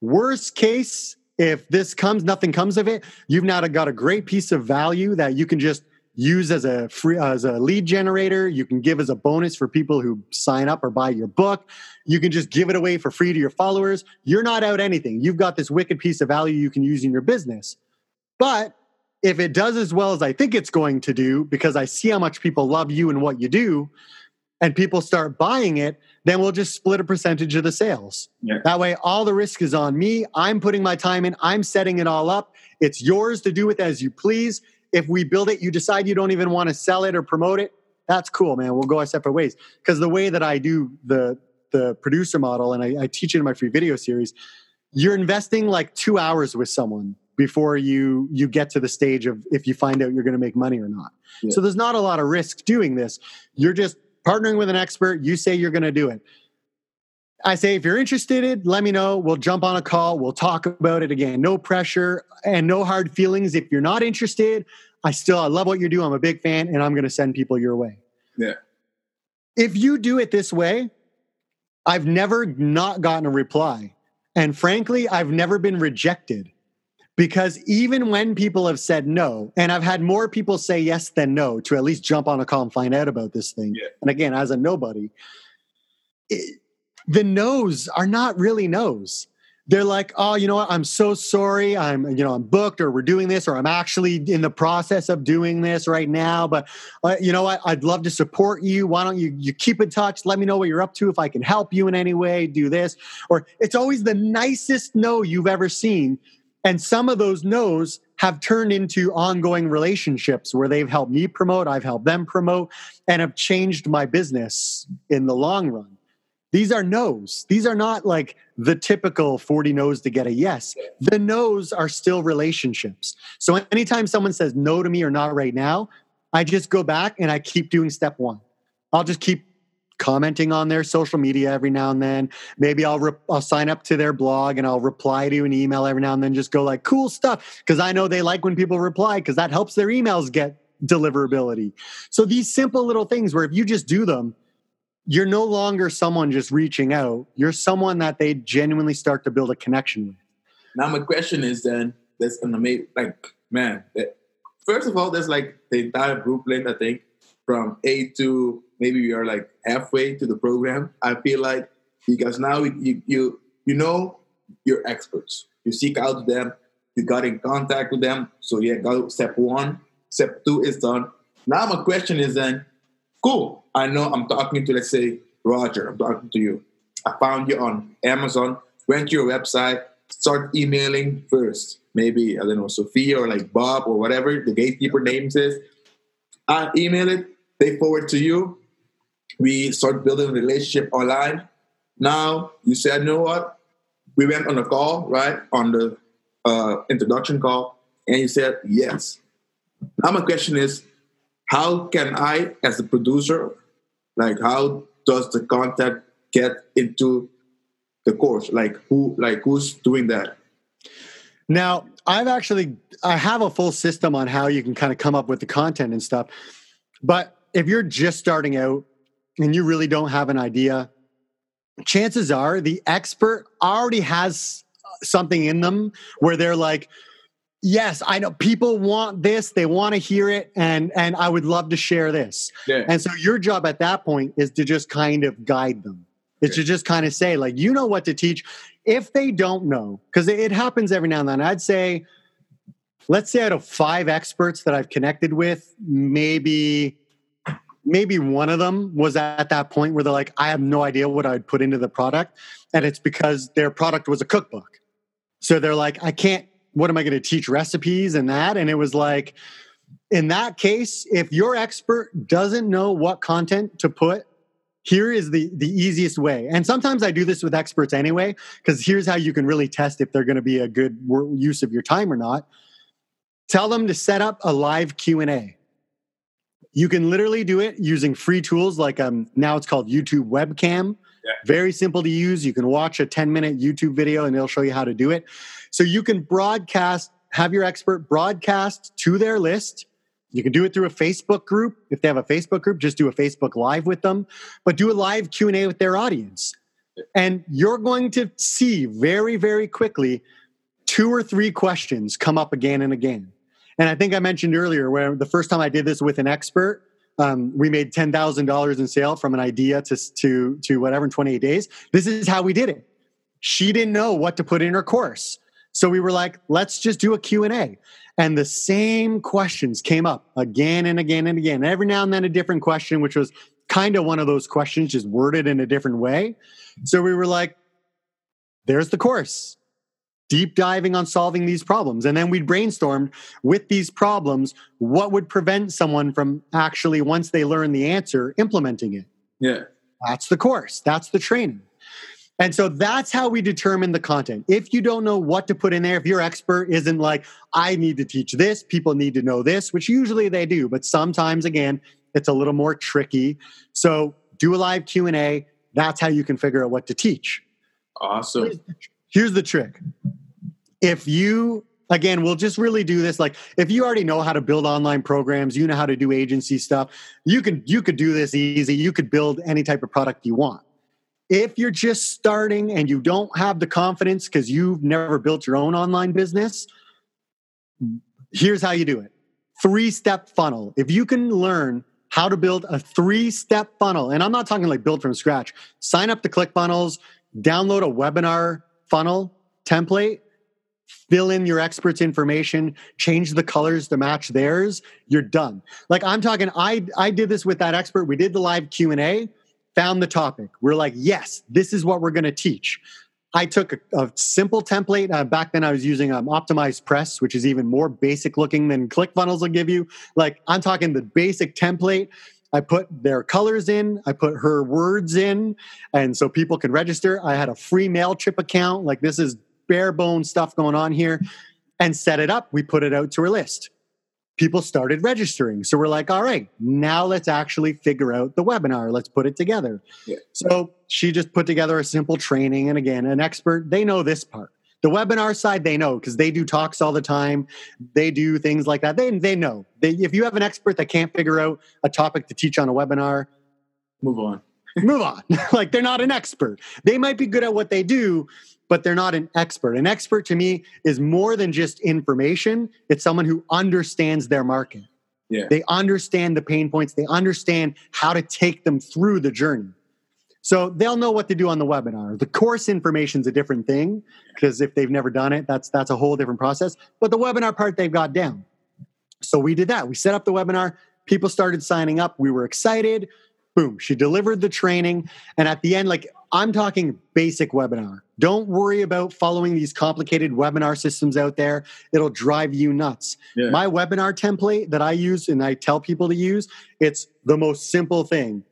Worst case, if this comes, nothing comes of it, you've now got a great piece of value that you can just use as a free, as a lead generator. You can give as a bonus for people who sign up or buy your book. You can just give it away for free to your followers. You're not out anything. You've got this wicked piece of value you can use in your business. But if it does as well as I think it's going to do, because I see how much people love you and what you do, and people start buying it, then we'll just split a percentage of the sales. Yeah. That way, all the risk is on me. I'm putting my time in. I'm setting it all up. It's yours to do with as you please. If we build it, you decide you don't even want to sell it or promote it. That's cool, man. We'll go our separate ways. Because the way that I do the, the producer model, and I, I teach it in my free video series, you're investing like two hours with someone before you you get to the stage of if you find out you're going to make money or not. Yeah. So there's not a lot of risk doing this. You're just partnering with an expert. You say you're going to do it. I say, if you're interested, let me know. We'll jump on a call. We'll talk about it again. No pressure and no hard feelings. If you're not interested, I still, I love what you do. I'm a big fan and I'm going to send people your way. Yeah. If you do it this way, I've never not gotten a reply. And frankly, I've never been rejected. Because even when people have said no, and I've had more people say yes than no to at least jump on a call and find out about this thing. Yeah. And again, as a nobody, it, the no's are not really no's. They're like, oh, you know what? I'm so sorry. I'm, you know, I'm booked, or we're doing this, or I'm actually in the process of doing this right now. But uh, you know what? I'd love to support you. Why don't you you keep in touch? Let me know what you're up to. If I can help you in any way, do this. Or it's always the nicest no you've ever seen. And some of those no's have turned into ongoing relationships where they've helped me promote, I've helped them promote, and have changed my business in the long run. These are no's. These are not like the typical forty no's to get a yes. The no's are still relationships. So anytime someone says no to me or not right now, I just go back and I keep doing step one. I'll just keep commenting on their social media every now and then. Maybe I'll re- I'll sign up to their blog and I'll reply to an email every now and then. Just go like, cool stuff, because I know they like when people reply, because that helps their emails get deliverability. So these simple little things where if you just do them, you're no longer someone just reaching out. You're someone that they genuinely start to build a connection with. Now my question is then, that's an amazing, like, man, first of all, there's like the entire blueprint, I think, from A to maybe we are like halfway to the program. I feel like because now you you you know your experts. You seek out them. You got in contact with them. So yeah, go step one. Step two is done. Now my question is then, cool. I know I'm talking to, let's say, Roger. I'm talking to you. I found you on Amazon. Went to your website. start emailing first. Maybe, I don't know, Sophia or like Bob or whatever the gatekeeper names is. I email it. They forward to you. We start building a relationship online. Now, you said, you know what? We went on a call, right? On the uh, introduction call. And you said, yes. Now my question is, how can I, as a producer, like how does the contact get into the course? Like who, like who's doing that? Now, I've actually, I have a full system on how you can kind of come up with the content and stuff. But if you're just starting out and you really don't have an idea, chances are the expert already has something in them where they're like, yes, I know people want this, they want to hear it, and and I would love to share this. Yeah. And so your job at that point is to just kind of guide them. It's yeah. to just kind of say, like, you know what to teach. If they don't know, because it happens every now and then, I'd say, let's say out of five experts that I've connected with, maybe maybe one of them was at that point where they're like, I have no idea what I'd put into the product. And it's because their product was a cookbook. So they're like, I can't, what am I going to teach, recipes and that? And it was like, in that case, if your expert doesn't know what content to put, here is the, the easiest way. And sometimes I do this with experts anyway, because here's how you can really test if they're going to be a good use of your time or not. Tell them to set up a live Q and A. You can literally do it using free tools like um, now it's called YouTube webcam. Yeah. Very simple to use. You can watch a ten minute YouTube video and it'll show you how to do it. So you can broadcast, have your expert broadcast to their list. You can do it through a Facebook group. If they have a Facebook group, just do a Facebook Live with them. But do a live Q and A with their audience. And you're going to see very, very quickly two or three questions come up again and again. And I think I mentioned earlier where the first time I did this with an expert, um, we made ten thousand dollars in sale from an idea to, to, to whatever in twenty-eight days. This is how we did it. She didn't know what to put in her course. So we were like, let's just do a Q and A. And the same questions came up again and again and again. Every now and then a different question, which was kind of one of those questions just worded in a different way. So we were like, there's the course. Deep diving on solving these problems. And then we brainstormed with these problems, what would prevent someone from actually, once they learn the answer, implementing it. Yeah. That's the course. That's the training. And so that's how we determine the content. If you don't know what to put in there, if your expert isn't like, I need to teach this, people need to know this, which usually they do, but sometimes, again, it's a little more tricky. So do a live Q and A. That's how you can figure out what to teach. Awesome. Here's the, tr- here's the trick. If you, again, we'll just really do this. Like if you already know how to build online programs, you know how to do agency stuff, you can, you could do this easy. You could build any type of product you want. If you're just starting and you don't have the confidence because you've never built your own online business, here's how you do it. Three-step funnel. If you can learn how to build a three-step funnel, and I'm not talking like build from scratch, sign up to ClickFunnels, download a webinar funnel template, fill in your expert's information, change the colors to match theirs, you're done. Like I'm talking, I, I did this with that expert. We did the live Q and A. Found the topic. We're like, yes, this is what we're going to teach. I took a, a simple template. Uh, back then I was using um, Optimized Press, which is even more basic looking than ClickFunnels will give you. Like I'm talking the basic template. I put their colors in. I put her words in. And so people can register. I had a free MailChimp account. Like this is bare bone stuff going on here. And set it up. We put it out to her list. People started registering. So we're like, all right, now let's actually figure out the webinar. Let's put it together. Yeah. So she just put together a simple training. And again, an expert, they know this part. The webinar side, they know because they do talks all the time. They do things like that. They, they know. They, if you have an expert that can't figure out a topic to teach on a webinar, move on. move on. Like they're not an expert. They might be good at what they do, but they're not an expert. An expert to me is more than just information. It's someone who understands their market. Yeah. They understand the pain points. They understand how to take them through the journey. So they'll know what to do on the webinar. The course information is a different thing because if they've never done it, that's that's a whole different process. But the webinar part they've got down. So we did that. We set up the webinar. People started signing up. We were excited. Boom. She delivered the training. And at the end, like I'm talking basic webinar. Don't worry about following these complicated webinar systems out there. It'll drive you nuts. Yeah. My webinar template that I use and I tell people to use, it's the most simple thing.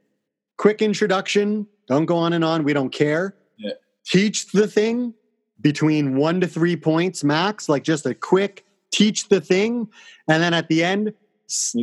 Quick introduction. Don't go on and on. We don't care. Yeah. Teach the thing between one to three points max, like just a quick teach the thing. And then at the end,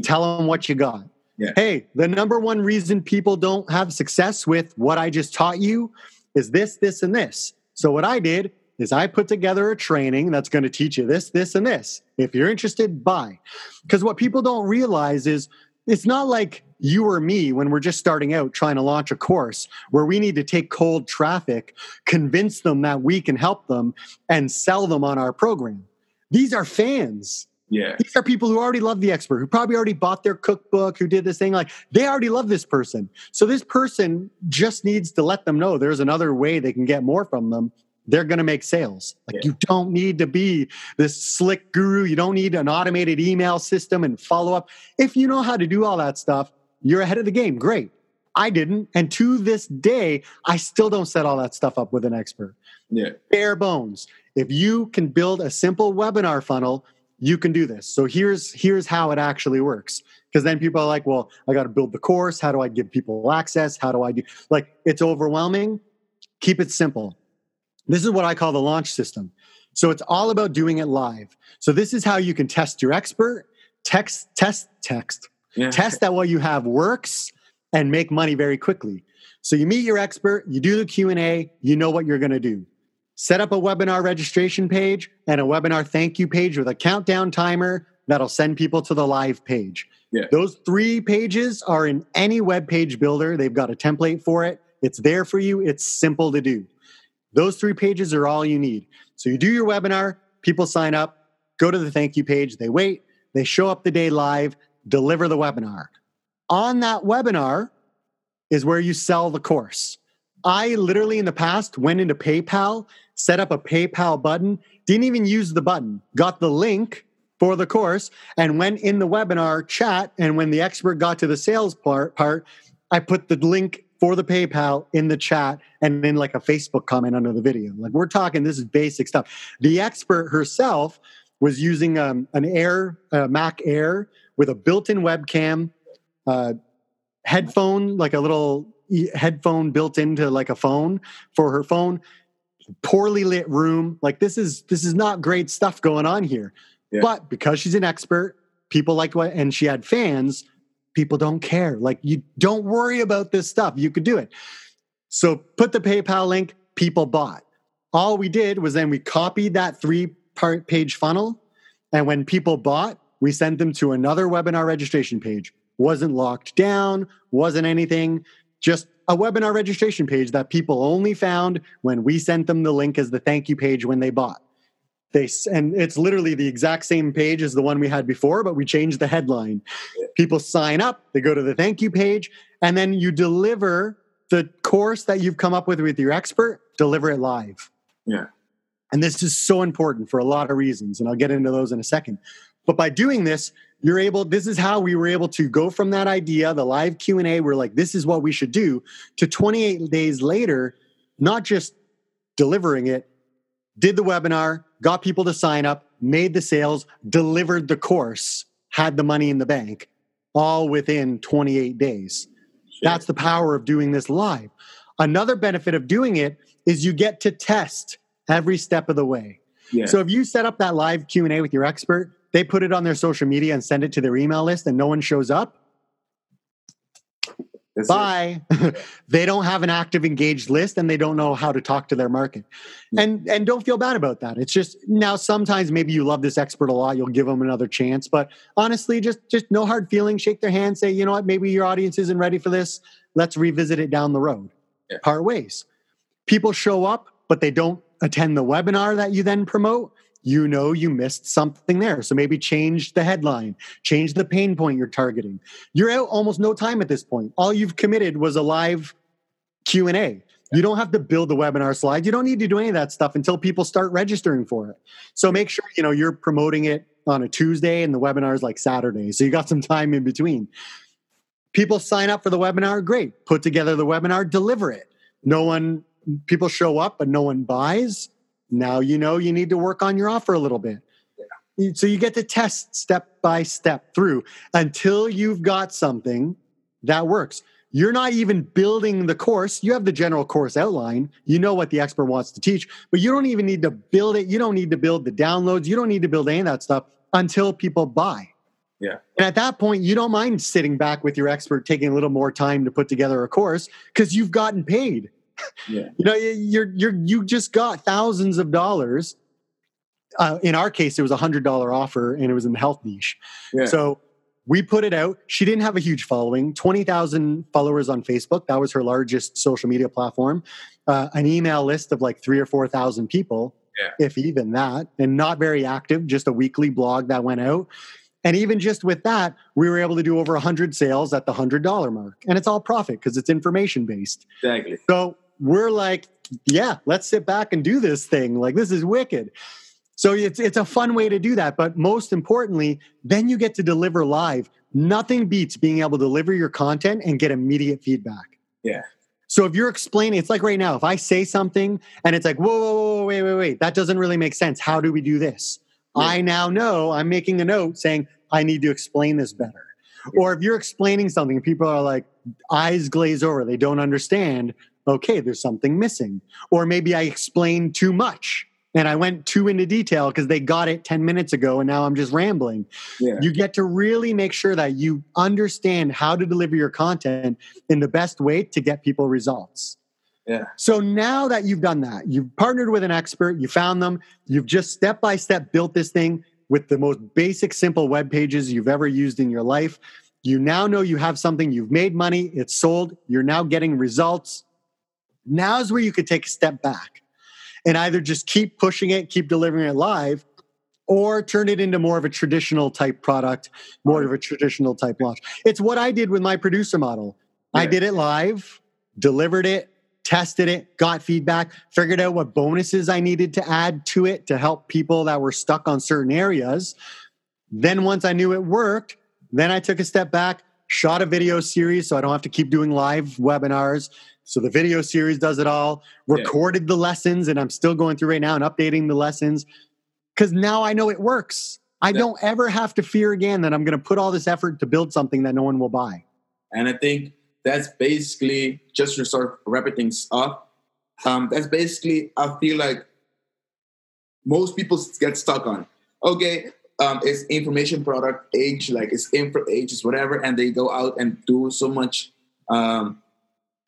tell them what you got. Yeah. Hey, the number one reason people don't have success with what I just taught you is this, this, and this. So what I did is I put together a training that's going to teach you this, this, and this. If you're interested, buy. Because what people don't realize is it's not like you or me when we're just starting out trying to launch a course where we need to take cold traffic, convince them that we can help them, and sell them on our program. These are fans. Yeah. These are people who already love the expert, who probably already bought their cookbook, who did this thing. Like, they already love this person. So this person just needs to let them know there's another way they can get more from them. They're going to make sales. Like, yeah. You don't need to be this slick guru. You don't need an automated email system and follow up. If you know how to do all that stuff, you're ahead of the game. Great. I didn't. And to this day, I still don't set all that stuff up with an expert. Yeah. Bare bones. If you can build a simple webinar funnel, you can do this. So here's here's how it actually works. Because then people are like, well, I got to build the course. How do I give people access? How do I do? Like, it's overwhelming. Keep it simple. This is what I call the launch system. So it's all about doing it live. So this is how you can test your expert, text, test, text. Yeah. Test that what you have works and make money very quickly. So you meet your expert, you do the Q and A, you know what you're going to do. Set up a webinar registration page and a webinar thank you page with a countdown timer that'll send people to the live page. Yeah. Those three pages are in any web page builder. They've got a template for it. It's there for you. It's simple to do. Those three pages are all you need. So you do your webinar, people sign up, go to the thank you page, they wait, they show up the day live, deliver the webinar. On that webinar is where you sell the course. I literally in the past went into PayPal, set up a PayPal button, didn't even use the button, got the link for the course, and went in the webinar chat. And when the expert got to the sales part, part I put the link for the PayPal in the chat and then like a Facebook comment under the video. Like, we're talking, this is basic stuff. The expert herself was using um, an Air, uh, Mac Air with a built-in webcam, uh, headphone, like a little e- headphone built into like a phone for her phone, poorly lit room. Like, this is, this is not great stuff going on here. Yeah. But because she's an expert, people like what, and she had fans, people don't care. Like, you don't worry about this stuff. You could do it. So put the PayPal link, people bought. All we did was then we copied that three-part page funnel. And when people bought, we sent them to another webinar registration page. Wasn't locked down, wasn't anything. Just a webinar registration page that people only found when we sent them the link as the thank you page when they bought. They, and it's literally the exact same page as the one we had before, but we changed the headline. People sign up, they go to the thank you page, and then you deliver the course that you've come up with with your expert, deliver it live. Yeah. And this is so important for a lot of reasons, and I'll get into those in a second. But by doing this, you're able, this is how we were able to go from that idea, the live Q and A, we're like, this is what we should do, to twenty-eight days later, not just delivering it, did the webinar, got people to sign up, made the sales, delivered the course, had the money in the bank, all within twenty-eight days. Sure. That's the power of doing this live. Another benefit of doing it is you get to test every step of the way. Yeah. So if you set up that live Q and A with your expert, they put it on their social media and send it to their email list and no one shows up, That's bye. They don't have an active, engaged list and they don't know how to talk to their market. Yeah. And and don't feel bad about that. It's just, now sometimes maybe you love this expert a lot, you'll give them another chance. But honestly, just, just no hard feelings, shake their hand, say, you know what, maybe your audience isn't ready for this. Let's revisit it down the road. Yeah. Part ways. People show up, but they don't attend the webinar that you then promote. You know you missed something there. So maybe change the headline, change the pain point you're targeting. You're out almost no time at this point. All you've committed was a live Q and A. Yeah. You don't have to build the webinar slides. You don't need to do any of that stuff until people start registering for it. So make sure you know you're promoting it on a Tuesday and the webinar is like Saturday. So you got some time in between. People sign up for the webinar, great. Put together the webinar, deliver it. No one people show up but no one buys, now you know you need to work on your offer a little bit. Yeah. So you get to test step by step through until you've got something that works. You're not even building the course. You have the general course outline. You know what the expert wants to teach, but you don't even need to build it. You don't need to build the downloads. You don't need to build any of that stuff until people buy. Yeah. And at that point, you don't mind sitting back with your expert, taking a little more time to put together a course because you've gotten paid. Yeah. You know, you're, you're, you just got thousands of dollars. Uh, in our case, it was a hundred dollar offer and it was in the health niche. Yeah. So we put it out. She didn't have a huge following, twenty thousand followers on Facebook. That was her largest social media platform. Uh, an email list of like three or four thousand people, yeah. if even that, and not very active, just a weekly blog that went out. And even just with that, we were able to do over one hundred sales at the one hundred dollar mark. And it's all profit because it's information-based. Exactly. So we're like, yeah, let's sit back and do this thing. Like, this is wicked. So it's it's a fun way to do that. But most importantly, then you get to deliver live. Nothing beats being able to deliver your content and get immediate feedback. Yeah. So if you're explaining, it's like right now, if I say something and it's like, whoa, whoa, whoa, wait, wait, wait, that doesn't really make sense. How do we do this? Yeah. I now know I'm making a note saying, I need to explain this better. Yeah. Or if you're explaining something, people are like, eyes glaze over. They don't understand. Okay, there's something missing. Or maybe I explained too much and I went too into detail because they got it ten minutes ago and now I'm just rambling. Yeah. You get to really make sure that you understand how to deliver your content in the best way to get people results. Yeah. So now that you've done that, you've partnered with an expert, you found them, you've just step-by-step built this thing with the most basic, simple web pages you've ever used in your life. You now know you have something, you've made money, it's sold, you're now getting results. Now's where you could take a step back and either just keep pushing it, keep delivering it live, or turn it into more of a traditional type product, more of a traditional type launch. It's what I did with my producer model. Yeah. I did it live, delivered it, tested it, got feedback, figured out what bonuses I needed to add to it to help people that were stuck on certain areas. Then once I knew it worked, then I took a step back, shot a video series so I don't have to keep doing live webinars. So the video series does it all, recorded yeah. the lessons, and I'm still going through right now and updating the lessons because now I know it works. I yeah. don't ever have to fear again that I'm going to put all this effort to build something that no one will buy. And I think that's basically, just to start wrapping things up, um, that's basically, I feel like most people get stuck on. Okay, um, it's information product age, like it's info age, it's whatever, and they go out and do so much um,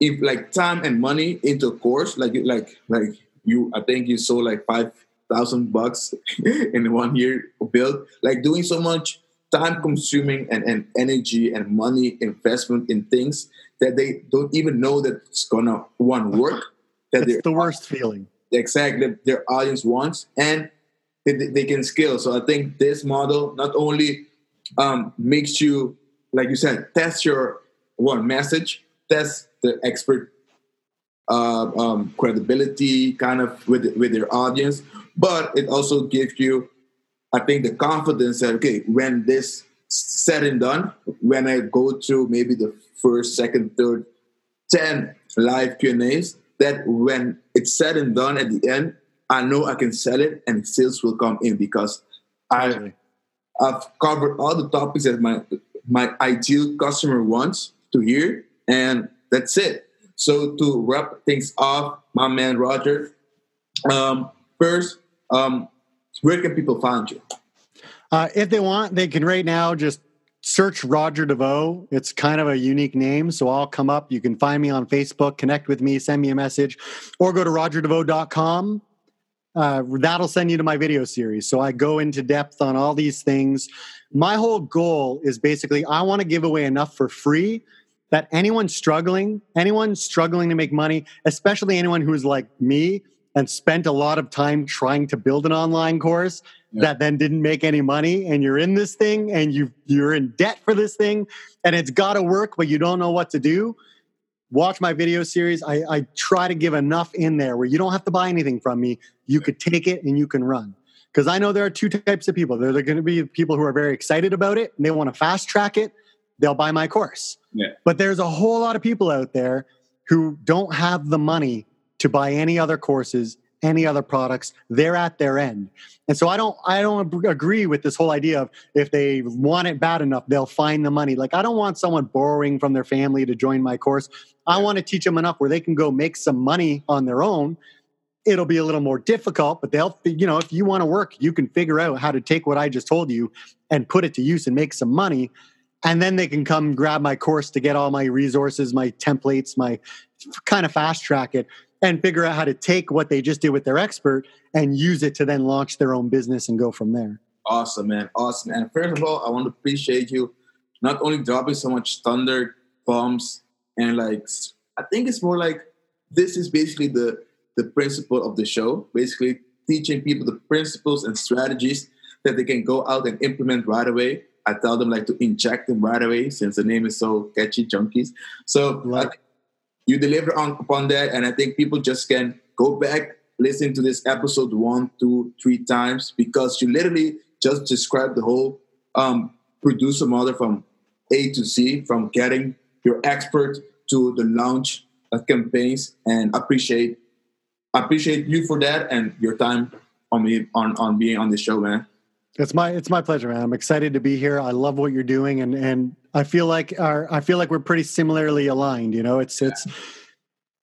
if, like time and money into a course. Like, like, like you, I think you sold like five thousand bucks in one year build. Like doing so much time consuming and, and energy and money investment in things that they don't even know that it's gonna one work. That it's the worst feeling. Exactly, that their audience wants, and they, they can scale. So I think this model not only um, makes you, like you said, test your one message, test the expert uh, um, credibility, kind of with with your audience, but it also gives you, I think, the confidence that, okay, when this said and done, when I go to maybe the first, second, third, ten live Q and A's, that when it's said and done at the end, I know I can sell it and sales will come in because I, I've covered all the topics that my my ideal customer wants to hear, and that's it. So to wrap things off, my man Roger, um, first, um, where can people find you? Uh, if they want, they can right now just search Roger DeVoe. It's kind of a unique name, so I'll come up. You can find me on Facebook, connect with me, send me a message, or go to roger devoe dot com. Uh, that'll send you to my video series. So I go into depth on all these things. My whole goal is basically I want to give away enough for free that anyone struggling, anyone struggling to make money, especially anyone who's like me, and spent a lot of time trying to build an online course yeah. that then didn't make any money, and you're in this thing and you you're in debt for this thing and it's got to work but you don't know what to do, watch my video series. I, I try to give enough in there where you don't have to buy anything from me. You could take it and you can run. Because I know there are two types of people. There are going to be people who are very excited about it and they want to fast track it. They'll buy my course. Yeah. But there's a whole lot of people out there who don't have the money to buy any other courses, any other products. They're at their end. And so I don't, I don't agree with this whole idea of if they want it bad enough, they'll find the money. Like, I don't want someone borrowing from their family to join my course. I want to teach them enough where they can go make some money on their own. It'll be a little more difficult, but they'll, you know, if you want to work, you can figure out how to take what I just told you and put it to use and make some money. And then they can come grab my course to get all my resources, my templates, my kind of fast track it and figure out how to take what they just did with their expert and use it to then launch their own business and go from there. Awesome, man. Awesome. And first of all, I want to appreciate you not only dropping so much thunder, bombs, and like, I think it's more like this is basically the, the principle of the show, basically teaching people the principles and strategies that they can go out and implement right away. I tell them like to inject them right away since the name is so catchy, junkies. So like, you deliver on upon that. And I think people just can go back, listen to this episode one, two, three times, because you literally just described the whole um, producer model from A to C, from getting your expert to the launch of campaigns, and appreciate appreciate you for that and your time on me on, on being on the show, man. It's my it's my pleasure, man. I'm excited to be here. I love what you're doing, and and I feel like our I feel like we're pretty similarly aligned. You know, it's yeah. it's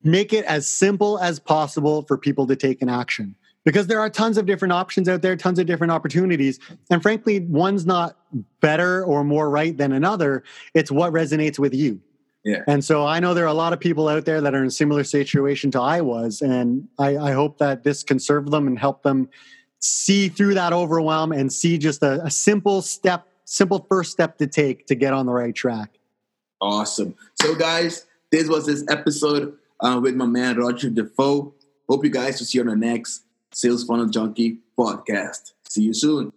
make it as simple as possible for people to take an action, because there are tons of different options out there, tons of different opportunities, and frankly, one's not better or more right than another. It's what resonates with you. Yeah. And so I know there are a lot of people out there that are in a similar situation to I was, and I, I hope that this can serve them and help them see through that overwhelm and see just a, a simple step, simple first step to take to get on the right track. Awesome. So guys, this was this episode uh, with my man, Roger DeVoe. Hope you guys will see you on the next Sales Funnel Junkie podcast. See you soon.